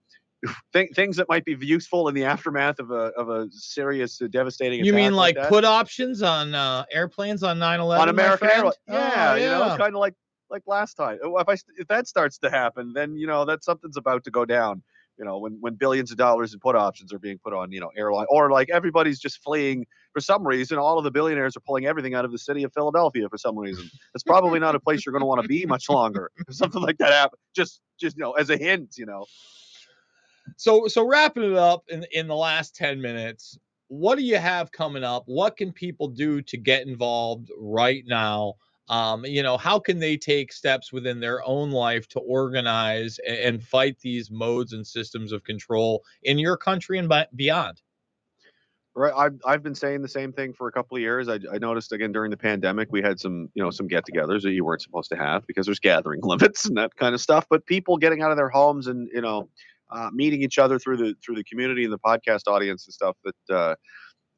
th- things that might be useful in the aftermath of a of a serious, uh, devastating. You mean like, like put options on uh, airplanes on nine eleven? On American Airlines, yeah, oh, yeah, you know, kind of like like last time. If I if that starts to happen, then you know that something's about to go down. you know, when, when billions of dollars in put options are being put on, you know, airline, or like everybody's just fleeing for some reason. All of the billionaires are pulling everything out of the city of Philadelphia for some reason. It's probably not a place you're going to want to be much longer if something like that happens. Just, just, you know, as a hint, you know. So, so wrapping it up in, in the last ten minutes, what do you have coming up? What can people do to get involved right now? Um, you know, how can they take steps within their own life to organize and, and fight these modes and systems of control in your country and by, beyond? Right. I've, I've been saying the same thing for a couple of years. I, I noticed, again, during the pandemic, we had some, you know, some get togethers that you weren't supposed to have because there's gathering limits and that kind of stuff. But people getting out of their homes and, you know, uh, meeting each other through the through the community and the podcast audience and stuff that uh,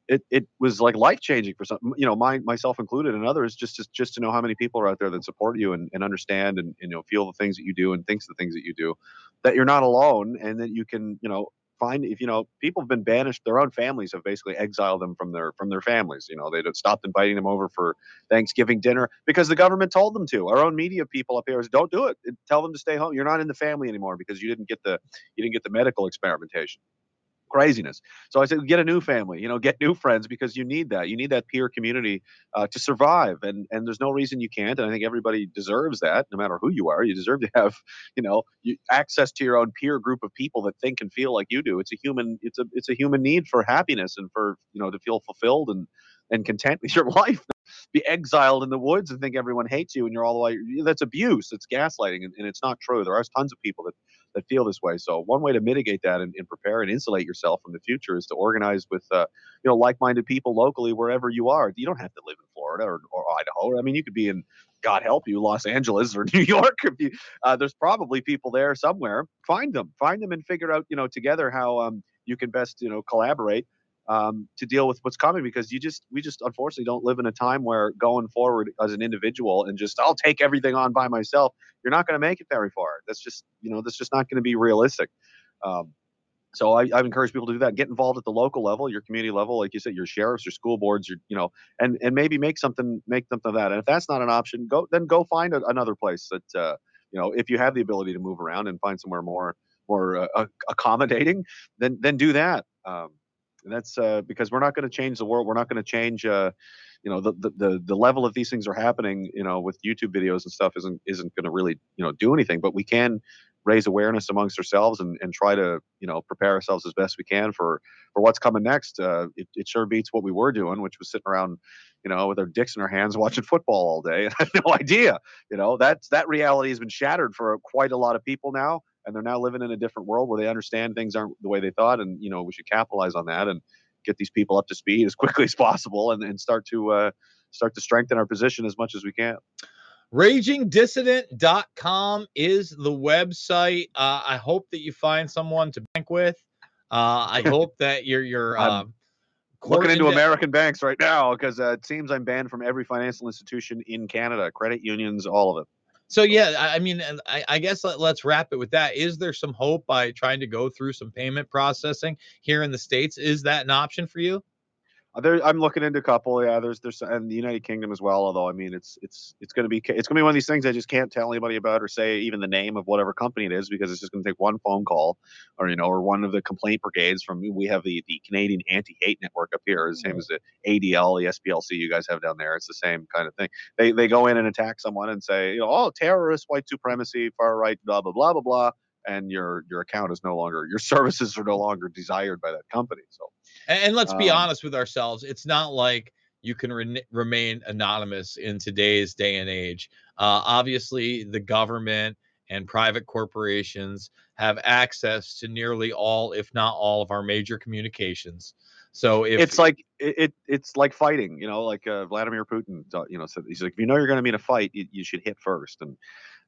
It it was like life changing for some, you know, my, myself included, and others, just to, just to know how many people are out there that support you and, and understand and, and you know, feel the things that you do and thinks the things that you do, that you're not alone, and that you can, you know, find, if you know, people have been banished, their own families have basically exiled them from their from their families. You know, they stopped inviting them over for Thanksgiving dinner because the government told them to. Our own media people up here is, don't do it. Tell them to stay home. You're not in the family anymore because you didn't get the you didn't get the medical experimentation. Craziness. So I said, get a new family, you know, get new friends, because you need that. You need that peer community uh, to survive. And and there's no reason you can't. And I think everybody deserves that, no matter who you are. You deserve to have, you know, you, access to your own peer group of people that think and feel like you do. It's a human, it's a it's a human need for happiness and for, you know, to feel fulfilled and, and content with your life. Be exiled in the woods and think everyone hates you and you're all the way, that's abuse, it's gaslighting, and, and it's not true. There are tons of people that that feel this way. So one way to mitigate that and, and prepare and insulate yourself from the future is to organize with, uh, you know, like-minded people locally, wherever you are. You don't have to live in Florida or, or Idaho. I mean, you could be in, God help you, Los Angeles or New York. If you, uh, there's probably people there somewhere. Find them, find them and figure out, you know, together how um, you can best, you know, collaborate um, to deal with what's coming, because you just, we just unfortunately don't live in a time where going forward as an individual and just, I'll take everything on by myself. You're not going to make it very far. That's just, you know, that's just not going to be realistic. Um, so I, I've encouraged people to do that. Get involved at the local level, your community level, like you said, your sheriffs, your school boards, your, you know, and, and maybe make something, make something of that. And if that's not an option, go, then go find a, another place that, uh, you know, if you have the ability to move around and find somewhere more, more, uh, accommodating, then, then do that. Um, And that's uh, because we're not going to change the world. We're not going to change, uh, you know, the, the the level of these things are happening, you know, with YouTube videos and stuff isn't isn't going to really, you know, do anything. But we can raise awareness amongst ourselves and, and try to, you know, prepare ourselves as best we can for, for what's coming next. Uh, it, it sure beats what we were doing, which was sitting around, you know, with our dicks in our hands watching football all day. And I have no idea, you know, that's, that reality has been shattered for quite a lot of people now. And they're now living in a different world where they understand things aren't the way they thought. And, you know, we should capitalize on that and get these people up to speed as quickly as possible and, and start to uh, start to strengthen our position as much as we can. Raging Dissident dot com is the website. Uh, I hope that you find someone to bank with. Uh, I hope that you're you're um, looking into American banks right now, because uh, it seems I'm banned from every financial institution in Canada, credit unions, all of it. So, yeah, I mean, I, I guess let, let's wrap it with that. Is there some hope by trying to go through some payment processing here in the States? Is that an option for you? There, I'm looking into a couple. Yeah, there's there's and the United Kingdom as well. Although, I mean, it's it's it's going to be it's going to be one of these things I just can't tell anybody about or say even the name of whatever company it is, because it's just going to take one phone call or, you know, or one of the complaint brigades from, we have the, the Canadian Anti-Hate Network up here, the same as the A D L, the S P L C you guys have down there. It's the same kind of thing. They they go in and attack someone and say, you know, oh, terrorist, white supremacy, far right, blah blah blah blah blah, and your your account is no longer, your services are no longer desired by that company. So. And let's be um, honest with ourselves. It's not like you can re- remain anonymous in today's day and age. Uh, obviously, the government and private corporations have access to nearly all, if not all, of our major communications. So if it's like it, it it's like fighting, you know, like uh, Vladimir Putin, you know, said, he's like, if you know you're going to be in a fight, you, you should hit first. And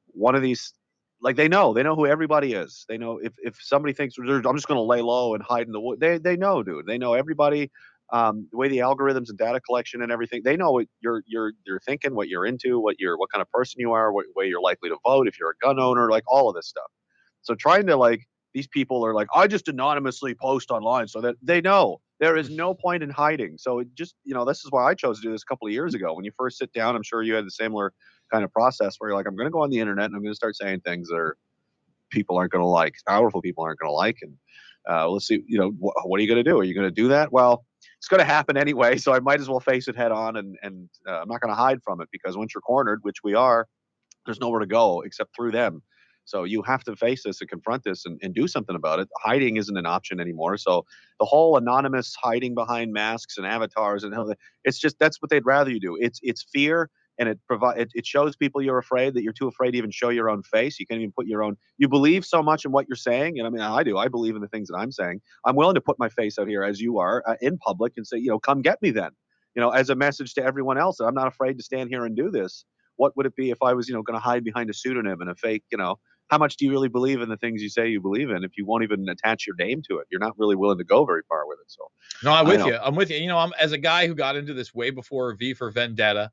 one of these. Like they know, they know who everybody is. They know if, if somebody thinks I'm just going to lay low and hide in the woods, they they know, dude. They know everybody. Um, the way the algorithms and data collection and everything, they know what you're you're you're thinking, what you're into, what you're what kind of person you are, what way you're likely to vote, if you're a gun owner, like all of this stuff. So trying to like these people are like, I just anonymously post online so that they know. There is no point in hiding. So it just, you know, this is why I chose to do this a couple of years ago. When you first sit down, I'm sure you had the similar kind of process where you're like, I'm going to go on the internet and I'm going to start saying things that are people aren't going to like, powerful people aren't going to like. And uh, let's see, you know, wh- what are you going to do? Are you going to do that? Well, it's going to happen anyway, so I might as well face it head on, and, and uh, I'm not going to hide from it, because once you're cornered, which we are, there's nowhere to go except through them. So you have to face this and confront this and, and do something about it. Hiding isn't an option anymore. So the whole anonymous hiding behind masks and avatars and how it's just, that's what they'd rather you do. It's it's fear, and it provides it, it shows people you're afraid, that you're too afraid to even show your own face. You can't even put your own. You believe so much in what you're saying, and I mean, I do. I believe in the things that I'm saying. I'm willing to put my face out here as you are uh, in public and say, you know, come get me then. You know, as a message to everyone else, that I'm not afraid to stand here and do this. What would it be if I was, you know, going to hide behind a pseudonym and a fake, you know? How much do you really believe in the things you say you believe in if you won't even attach your name to it? You're not really willing to go very far with it. So no, I'm with you. I'm with you. You know, I'm as a guy who got into this way before V for Vendetta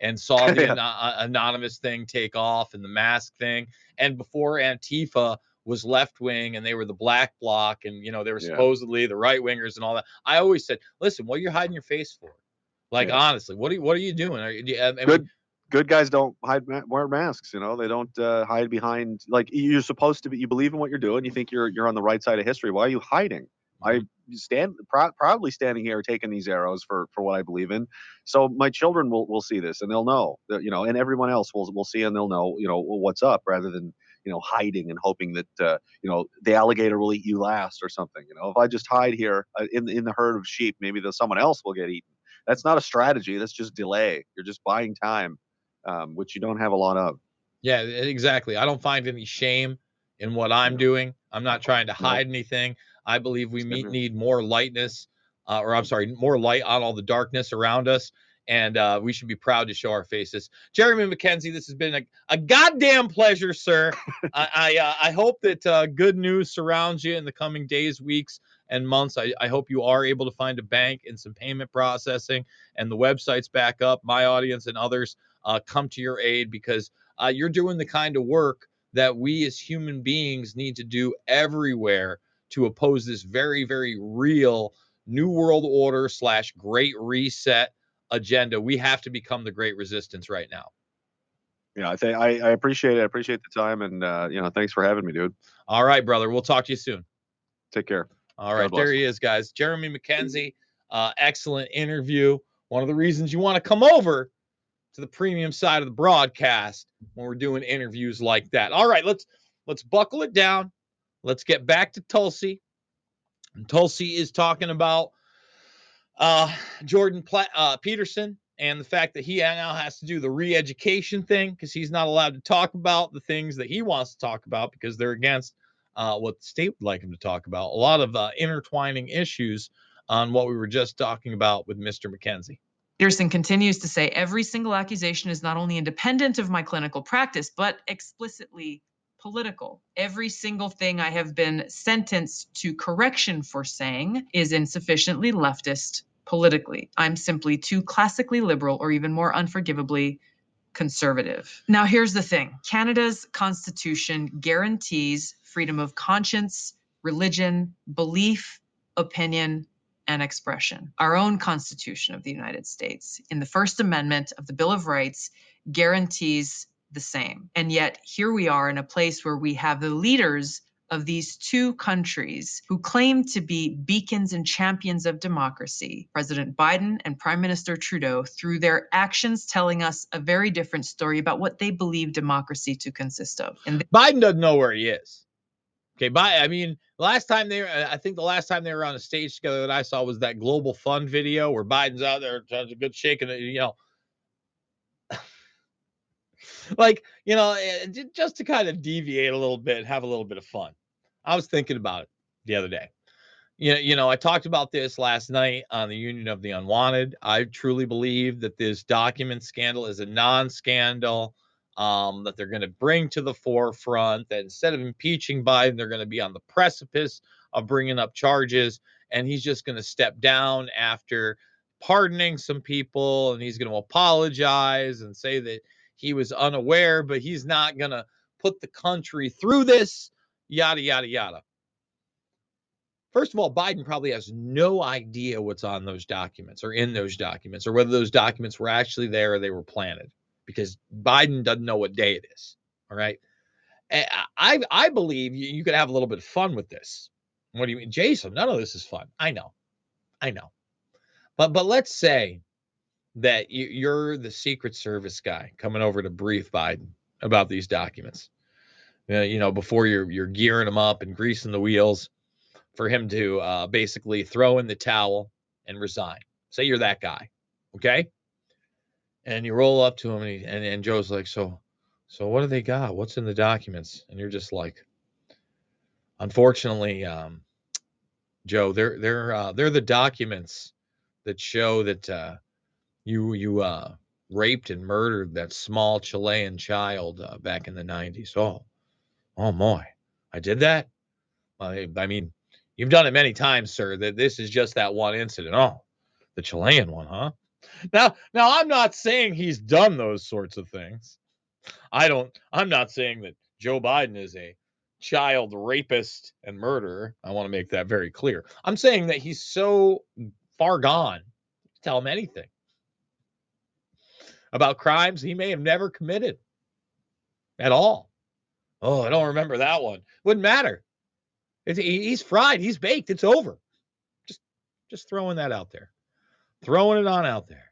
and saw the yeah. an- anonymous thing take off and the mask thing. And before Antifa was left wing and they were the black bloc and, you know, they were yeah. supposedly the right wingers and all that. I always said, listen, what are you hiding your face for? Like, yeah. honestly, what are you, what are you doing? Are you, I mean, Good. Good guys don't hide wear masks, you know. They don't uh, hide behind, like, you're supposed to be. You believe in what you're doing. You think you're you're on the right side of history. Why are you hiding? I stand pro- proudly standing here taking these arrows for, for what I believe in. So my children will, will see this and they'll know, that, you know, and everyone else will will see and they'll know, you know, what's up, rather than, you know, hiding and hoping that uh, you know, the alligator will eat you last or something. You know, if I just hide here in in the herd of sheep, maybe there's someone else will get eaten. That's not a strategy. That's just delay. You're just buying time. Um, which you don't have a lot of. Yeah, exactly. I don't find any shame in what I'm yeah. doing. I'm not trying to hide nope. anything. I believe we meet, need more lightness, uh, or I'm sorry, more light on all the darkness around us. And uh, we should be proud to show our faces. Jeremy MacKenzie, this has been a, a goddamn pleasure, sir. I I, uh, I hope that uh, good news surrounds you in the coming days, weeks, and months. I, I hope you are able to find a bank and some payment processing, and the website's back up. My audience and others uh, come to your aid, because uh, you're doing the kind of work that we as human beings need to do everywhere to oppose this very, very real New World Order slash Great Reset agenda. We have to become the Great Resistance right now. Yeah, I think I, I appreciate it. I appreciate the time, and uh, you know, thanks for having me, dude. All right, brother. We'll talk to you soon. Take care. All right, there he is, guys. Jeremy MacKenzie, uh, excellent interview. One of the reasons you want to come over to the premium side of the broadcast when we're doing interviews like that. All right, let's let's buckle it down. Let's get back to Tulsi. And Tulsi is talking about Uh, Jordan Pla- uh, Peterson and the fact that he now has to do the re-education thing, because he's not allowed to talk about the things that he wants to talk about because they're against uh, what the state would like him to talk about. A lot of uh, intertwining issues on what we were just talking about with Mister MacKenzie. Peterson continues to say every single accusation is not only independent of my clinical practice, but explicitly political. Every single thing I have been sentenced to correction for saying is insufficiently leftist politically. I'm simply too classically liberal, or even more unforgivably conservative. Now, here's the thing. Canada's constitution guarantees freedom of conscience, religion, belief, opinion, and expression. Our own Constitution of the United States, in the First Amendment of the Bill of Rights, guarantees the same. And yet here we are in a place where we have the leaders of these two countries who claim to be beacons and champions of democracy, President Biden and Prime Minister Trudeau, through their actions telling us a very different story about what they believe democracy to consist of. And they- Biden doesn't know where he is. Okay, Biden, I mean, last time they were, I think the last time they were on a stage together that I saw was that Global Fund video where Biden's out there trying to good shake and, you know, like, you know, just to kind of deviate a little bit, have a little bit of fun. I was thinking about it the other day. You know, you know, I talked about this last night on the Union of the Unwanted. I truly believe that this document scandal is a non-scandal, um, that they're going to bring to the forefront, that instead of impeaching Biden, they're going to be on the precipice of bringing up charges. And he's just going to step down after pardoning some people, and he's going to apologize and say that he was unaware, but he's not going to put the country through this, yada, yada, yada. First of all, Biden probably has no idea what's on those documents or in those documents, or whether those documents were actually there or they were planted, because Biden doesn't know what day it is. All right. I I believe you, you could have a little bit of fun with this. What do you mean, Jason? None of this is fun. I know, I know. But but let's say that you, you're the Secret Service guy coming over to brief Biden about these documents. Uh, you know, before you're you're gearing him up and greasing the wheels for him to uh, basically throw in the towel and resign. Say you're that guy, okay? And you roll up to him, and he, and, and Joe's like, so. So what do they got? What's in the documents? And you're just like, unfortunately, um, Joe, they're they're uh, they're the documents that show that uh, you you uh, raped and murdered that small Chilean child uh, back in the nineties. Oh, oh my, I did that. I, I mean, you've done it many times, sir. That this is just that one incident. Oh, the Chilean one, huh? Now, now I'm not saying he's done those sorts of things. I don't, I'm not saying that Joe Biden is a child rapist and murderer. I want to make that very clear. I'm saying that he's so far gone, tell him anything about crimes he may have never committed at all. Oh, I don't remember that one. Wouldn't matter. It's, he's fried. He's baked. It's over. Just, just throwing that out there, throwing it on out there.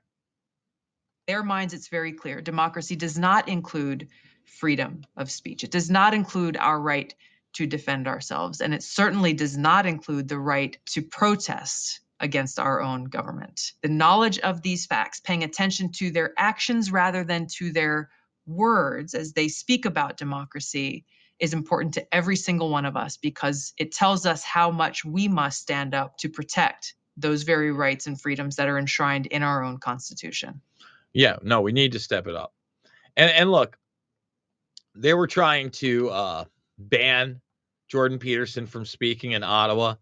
Their minds, it's very clear. Democracy does not include freedom of speech. It does not include our right to defend ourselves. And it certainly does not include the right to protest against our own government. The knowledge of these facts, paying attention to their actions rather than to their words as they speak about democracy, is important to every single one of us because it tells us how much we must stand up to protect those very rights and freedoms that are enshrined in our own Constitution. Yeah, no, we need to step it up. And and look, they were trying to uh, ban Jordan Peterson from speaking in Ottawa.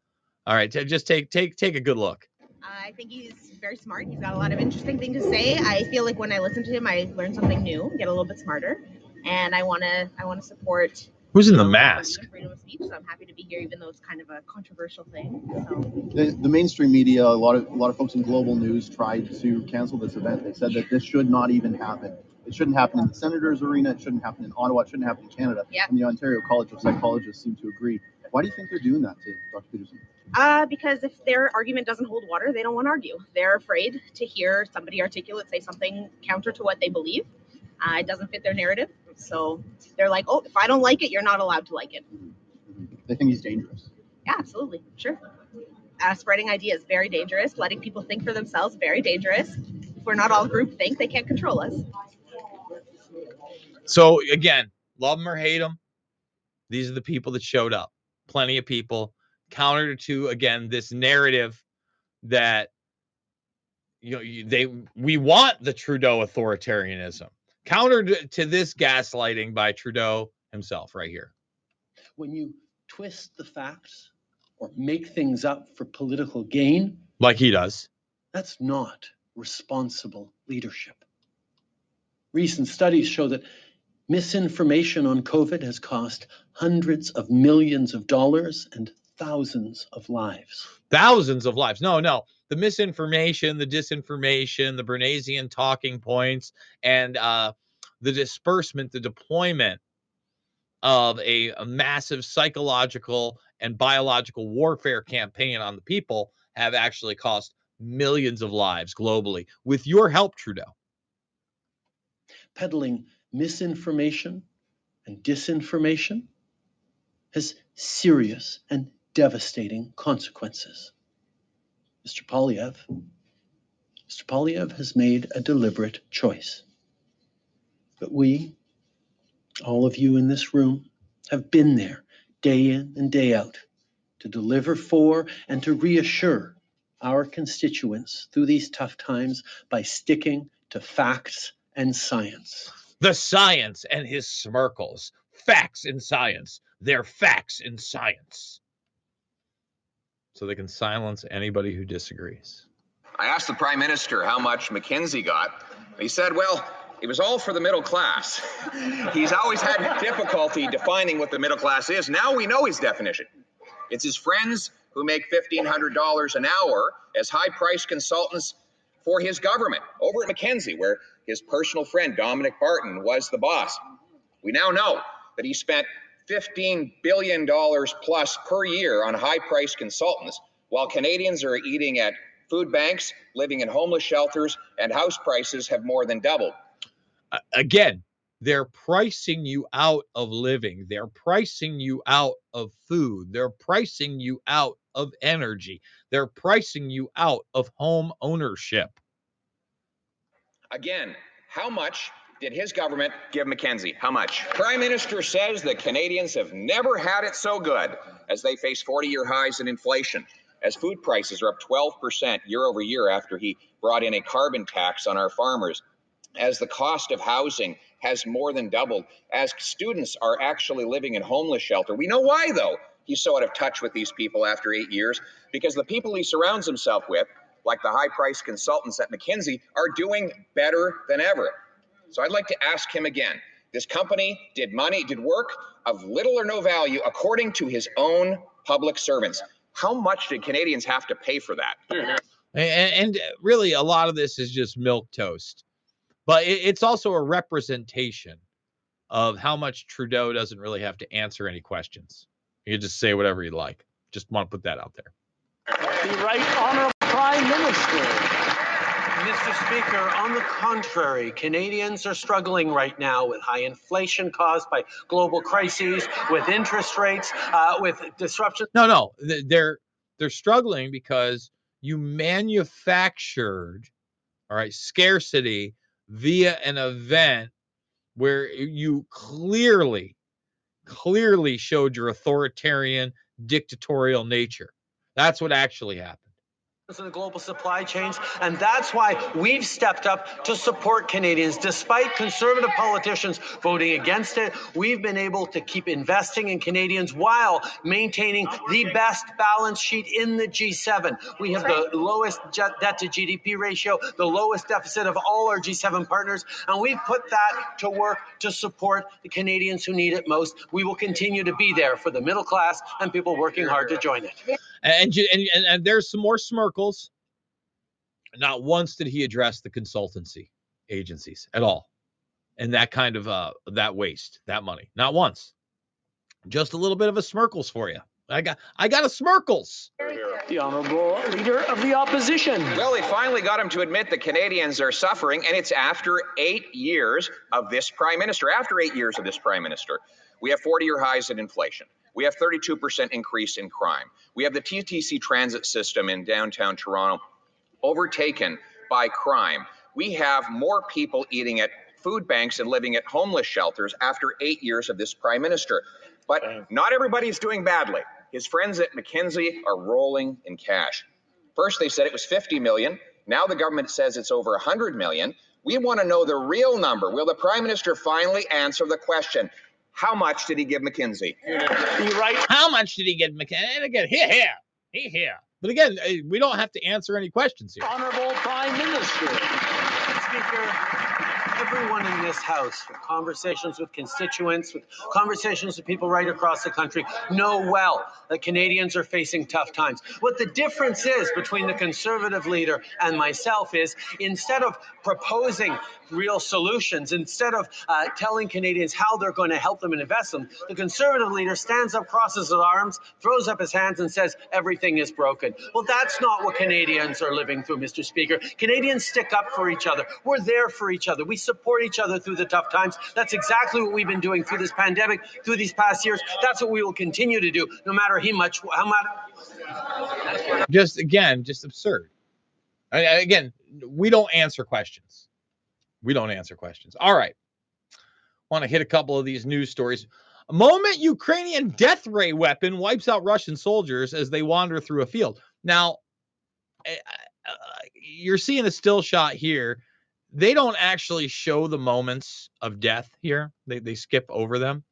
All right, t- just take take take a good look. I think he's very smart. He's got a lot of interesting things to say. I feel like when I listen to him, I learn something new, get a little bit smarter, and I want to I want to support. Who's in the mask? Freedom of speech, so I'm happy to be here, even though it's kind of a controversial thing. So. The, the mainstream media, a lot of a lot of folks in global news tried to cancel this event. They said that this should not even happen. It shouldn't happen in the senators' arena. It shouldn't happen in Ottawa. It shouldn't happen in Canada. Yeah. And the Ontario College of Psychologists seem to agree. Why do you think they're doing that to Doctor Peterson? Uh, because if their argument doesn't hold water, they don't want to argue. They're afraid to hear somebody articulate, say something counter to what they believe. Uh, it doesn't fit their narrative. So they're like, oh, if I don't like it, you're not allowed to like it. They think he's dangerous. Yeah, absolutely. Sure. Uh, spreading ideas, very dangerous. Letting people think for themselves, very dangerous. If we're not all groupthink, they can't control us. So again, love them or hate them, these are the people that showed up. Plenty of people. Counter to, again, this narrative that you know they we want the Trudeau authoritarianism. Counter to this gaslighting by Trudeau himself right here. When you twist the facts or make things up for political gain. Like he does. That's not responsible leadership. Recent studies show that misinformation on COVID has cost hundreds of millions of dollars and thousands of lives. Thousands of lives. No, no. The misinformation, the disinformation, the Bernaysian talking points, and uh, the disbursement, the deployment of a, a massive psychological and biological warfare campaign on the people have actually cost millions of lives globally with your help, Trudeau. Peddling misinformation and disinformation has serious and devastating consequences. Mister Poilievre, Mister Poilievre has made a deliberate choice. But we, all of you in this room, have been there day in and day out to deliver for and to reassure our constituents through these tough times by sticking to facts and science. The science and his smirkles. Facts and science. They're facts and science. So they can silence anybody who disagrees. I asked the Prime Minister how much McKinsey got. He said, well, it was all for the middle class. He's always had difficulty defining what the middle class is. Now we know his definition. It's his friends who make fifteen hundred dollars an hour as high-priced consultants for his government over at McKinsey, where his personal friend, Dominic Barton, was the boss. We now know that he spent fifteen billion dollars plus per year on high-priced consultants, while Canadians are eating at food banks, living in homeless shelters, and house prices have more than doubled. Again, they're pricing you out of living. They're pricing you out of food. They're pricing you out of energy. They're pricing you out of home ownership. Again, how much did his government give MacKenzie? How much? Prime Minister says that Canadians have never had it so good as they face forty-year highs in inflation, as food prices are up twelve percent year over year after he brought in a carbon tax on our farmers, as the cost of housing has more than doubled, as students are actually living in homeless shelter. We know why, though, he's so out of touch with these people after eight years, because the people he surrounds himself with, like the high-priced consultants at McKinsey, are doing better than ever. So I'd like to ask him again. This company did money, did work of little or no value, according to his own public servants. How much did Canadians have to pay for that? And, and really, a lot of this is just milk toast. But it's also a representation of how much Trudeau doesn't really have to answer any questions. You just say whatever you like. Just want to put that out there. The Right Honorable Prime Minister. Mister Speaker, on the contrary, Canadians are struggling right now with high inflation caused by global crises, with interest rates, uh, with disruption. No, no, they're they're struggling because you manufactured, all right, scarcity via an event where you clearly, clearly showed your authoritarian, dictatorial nature. That's what actually happened. In the global supply chains, and that's why we've stepped up to support Canadians. Despite conservative politicians voting against it, we've been able to keep investing in Canadians while maintaining the best balance sheet in the G seven. We have the lowest debt to G D P ratio, the lowest deficit of all our G seven partners, and we've put that to work to support the Canadians who need it most. We will continue to be there for the middle class and people working hard to join it. And, and, and there's some more smirkles. Not once did he address the consultancy agencies at all. And that kind of, uh, that waste, that money, not once. Just a little bit of a smirkles for you. I got, I got a smirkles. The Honorable Leader of the Opposition. Well, they finally got him to admit that Canadians are suffering, and it's after eight years of this Prime Minister, after eight years of this Prime Minister. We have forty-year highs in inflation. We have thirty-two percent increase in crime. We have the T T C transit system in downtown Toronto overtaken by crime. We have more people eating at food banks and living at homeless shelters after eight years of this Prime Minister. But not everybody's doing badly. His friends at McKinsey are rolling in cash. First, they said it was fifty million. Now the government says it's over one hundred million. We want to know the real number. Will the Prime Minister finally answer the question? How much did he give McKinsey? You're right. How much did he give McKinsey? And again, here, here, here, here. But again, we don't have to answer any questions here. Honorable Prime Minister. Speaker. Everyone in this House, with conversations with constituents, with conversations with people right across the country, know well that Canadians are facing tough times. What the difference is between the Conservative leader and myself is, instead of proposing real solutions, instead of uh, telling Canadians how they're going to help them and invest them, the Conservative leader stands up, crosses his arms, throws up his hands and says, everything is broken. Well, that's not what Canadians are living through, Mister Speaker. Canadians stick up for each other. We're there for each other. We support each other through the tough times. That's exactly what we've been doing through this pandemic, through these past years. That's what we will continue to do, no matter how much. How much. Just again, just absurd. I, again, we don't answer questions. We don't answer questions. All right. Want to hit a couple of these news stories. A moment Ukrainian death ray weapon wipes out Russian soldiers as they wander through a field. Now, uh, you're seeing a still shot here. They don't actually show the moments of death here. They they skip over them.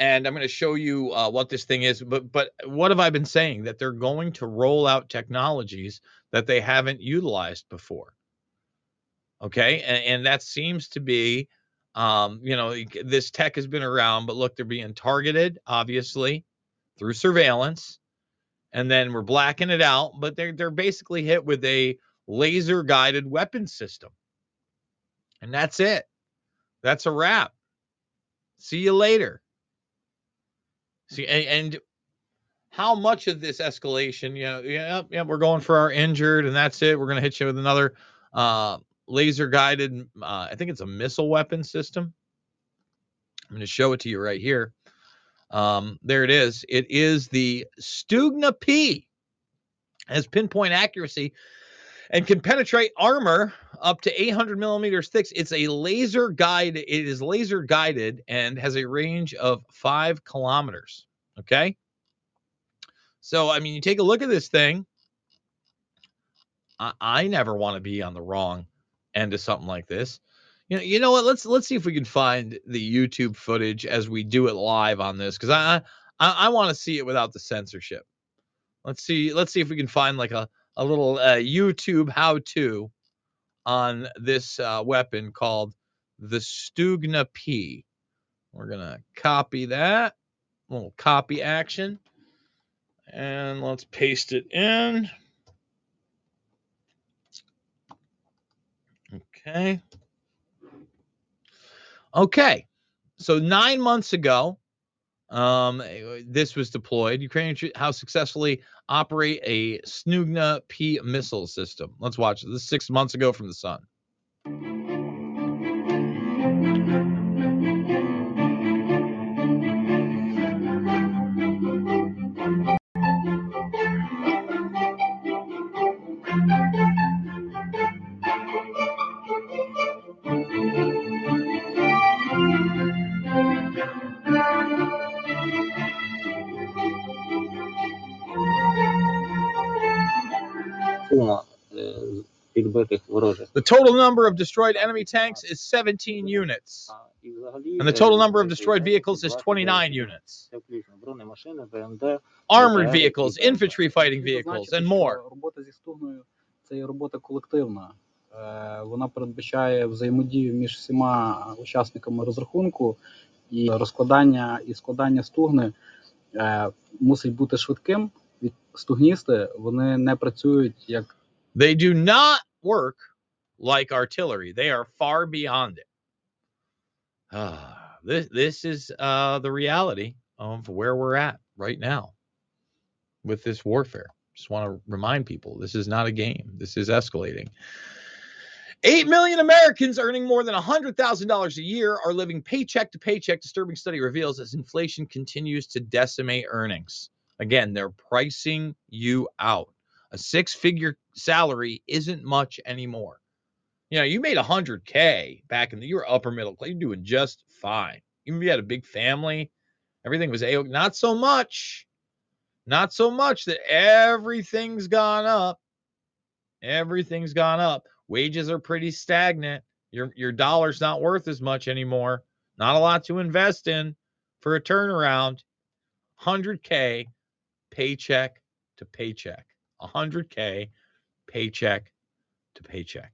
And I'm going to show you uh, what this thing is. But but what have I been saying? That they're going to roll out technologies that they haven't utilized before. Okay, and, and that seems to be, um, you know, this tech has been around. But look, they're being targeted, obviously, through surveillance. And then we're blacking it out. But they're, they're basically hit with a laser guided weapon system. And that's it. That's a wrap. See you later. See, and, and how much of this escalation, you know, yeah, yeah, we're going for our injured and that's it. We're going to hit you with another uh, laser guided, uh, I think it's a missile weapon system. I'm going to show it to you right here. Um, there it is. It is the Stugna P. Has pinpoint accuracy and can penetrate armor up to eight hundred millimeters thick. It's a laser guide. It is laser guided and has a range of five kilometers. Okay. So, I mean, you take a look at this thing. I, I never want to be on the wrong end of something like this. You know, you know what? Let's let's see if we can find the YouTube footage as we do it live on this, because I I, I want to see it without the censorship. Let's see. Let's see if we can find like a a little uh, YouTube how-to on this uh, weapon called the Stugna P. We're gonna copy that, a little copy action, and let's paste it in. Okay. Okay, so nine months ago, um, this was deployed. Ukrainian House successfully operate a Stugna P missile system. Let's watch it. This is six months ago from the Sun. The total number of destroyed enemy tanks is seventeen units, and the total number of destroyed vehicles is twenty-nine units. Armored vehicles, infantry fighting vehicles, and more. Вона передбачає взаємодію між всіма учасниками розрахунку, і розкладання і складання стугни мусить бути швидким. Стугністи, вони не працюють як. They do not work like artillery. They are far beyond it. Uh, this this is uh, the reality of where we're at right now with this warfare. Just want to remind people, this is not a game. This is escalating. Eight million Americans earning more than one hundred thousand dollars a year are living paycheck to paycheck. Disturbing study reveals as inflation continues to decimate earnings. Again, they're pricing you out. A six-figure salary isn't much anymore. You know, you made one hundred K back in the, you were upper middle class. You're doing just fine. Even if you had a big family, everything was a not so much, not so much that everything's gone up. Everything's gone up. Wages are pretty stagnant. Your your dollar's not worth as much anymore. Not a lot to invest in for a turnaround. one hundred K paycheck to paycheck. one hundred K paycheck to paycheck.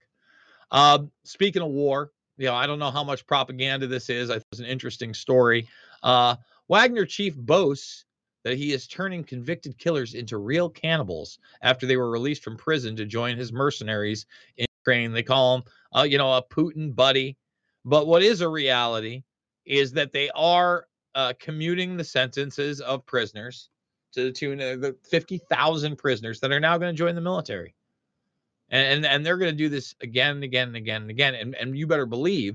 Uh, speaking of war, you know, I don't know how much propaganda this is. I think it's an interesting story. Uh, Wagner chief boasts that he is turning convicted killers into real cannibals after they were released from prison to join his mercenaries in Ukraine. They call him, uh, you know, a Putin buddy. But what is a reality is that they are uh, commuting the sentences of prisoners to the tune of the fifty thousand prisoners that are now going to join the military. And, and and they're going to do this again and again and again and again. And, and you better believe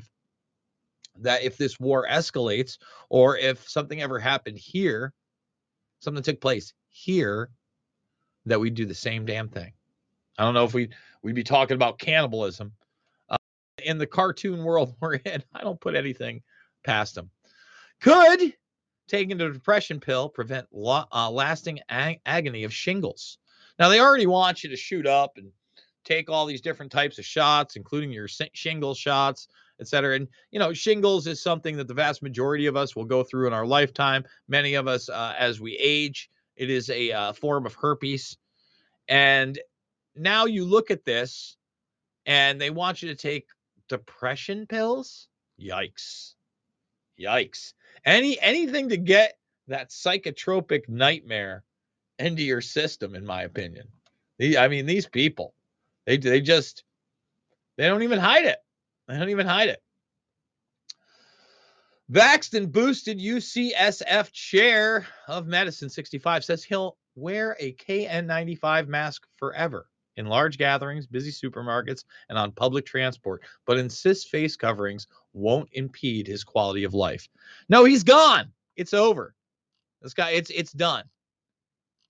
that if this war escalates, or if something ever happened here, something took place here, that we'd do the same damn thing. I don't know if we, we'd be talking about cannibalism. Uh, in the cartoon world we're in, I don't put anything past them. Could taking the depression pill prevent lo- uh, lasting ag- agony of shingles. Now, they already want you to shoot up and take all these different types of shots, including your sh- shingle shots, et cetera. And, you know, shingles is something that the vast majority of us will go through in our lifetime. Many of us, uh, as we age, it is a uh, form of herpes. And now you look at this and they want you to take depression pills. Yikes. Yikes. Any anything to get that psychotropic nightmare into your system, in my opinion. The, I mean, these people, they they just, they don't even hide it. They don't even hide it. Baxton boosted U C S F chair of medicine, sixty-five, says he'll wear a K N ninety-five mask forever in large gatherings, busy supermarkets, and on public transport, but insists face coverings won't impede his quality of life. No, he's gone. It's over. This guy, it's it's done.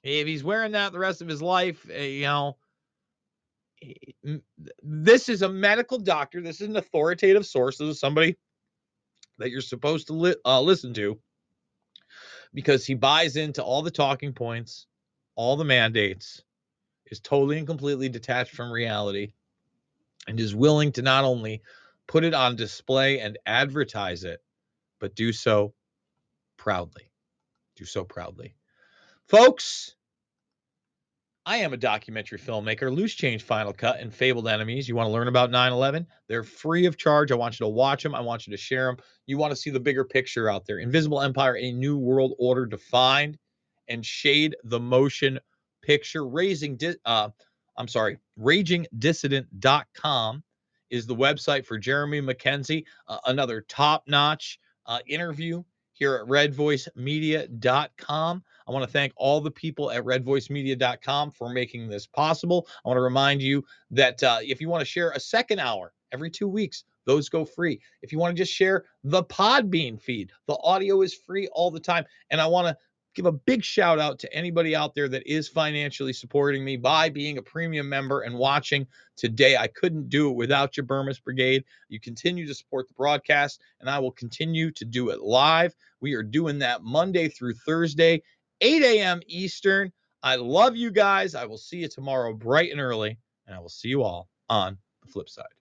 If he's wearing that the rest of his life, you know, this is a medical doctor. This is an authoritative source. This is somebody that you're supposed to li- uh, listen to because he buys into all the talking points, all the mandates, is totally and completely detached from reality, and is willing to not only put it on display and advertise it, but do so proudly. Do so proudly. Folks, I am a documentary filmmaker. Loose Change, Final Cut, and Fabled Enemies. You want to learn about nine eleven? They're free of charge. I want you to watch them. I want you to share them. You want to see the bigger picture out there. Invisible Empire, a new world order defined, and Shade the Motion Picture. Raising, di- uh, I'm sorry, raging dissident dot com is the website for Jeremy MacKenzie, uh, another top-notch uh, interview here at red voice media dot com. I want to thank all the people at red voice media dot com for making this possible. I want to remind you that uh, if you want to share a second hour every two weeks, those go free. If you want to just share the Podbean feed, the audio is free all the time. And I want to give a big shout out to anybody out there that is financially supporting me by being a premium member and watching today. I couldn't do it without you, Bermas Brigade. You continue to support the broadcast, and I will continue to do it live. We are doing that Monday through Thursday, eight a.m. Eastern. I love you guys. I will see you tomorrow bright and early, and I will see you all on the flip side.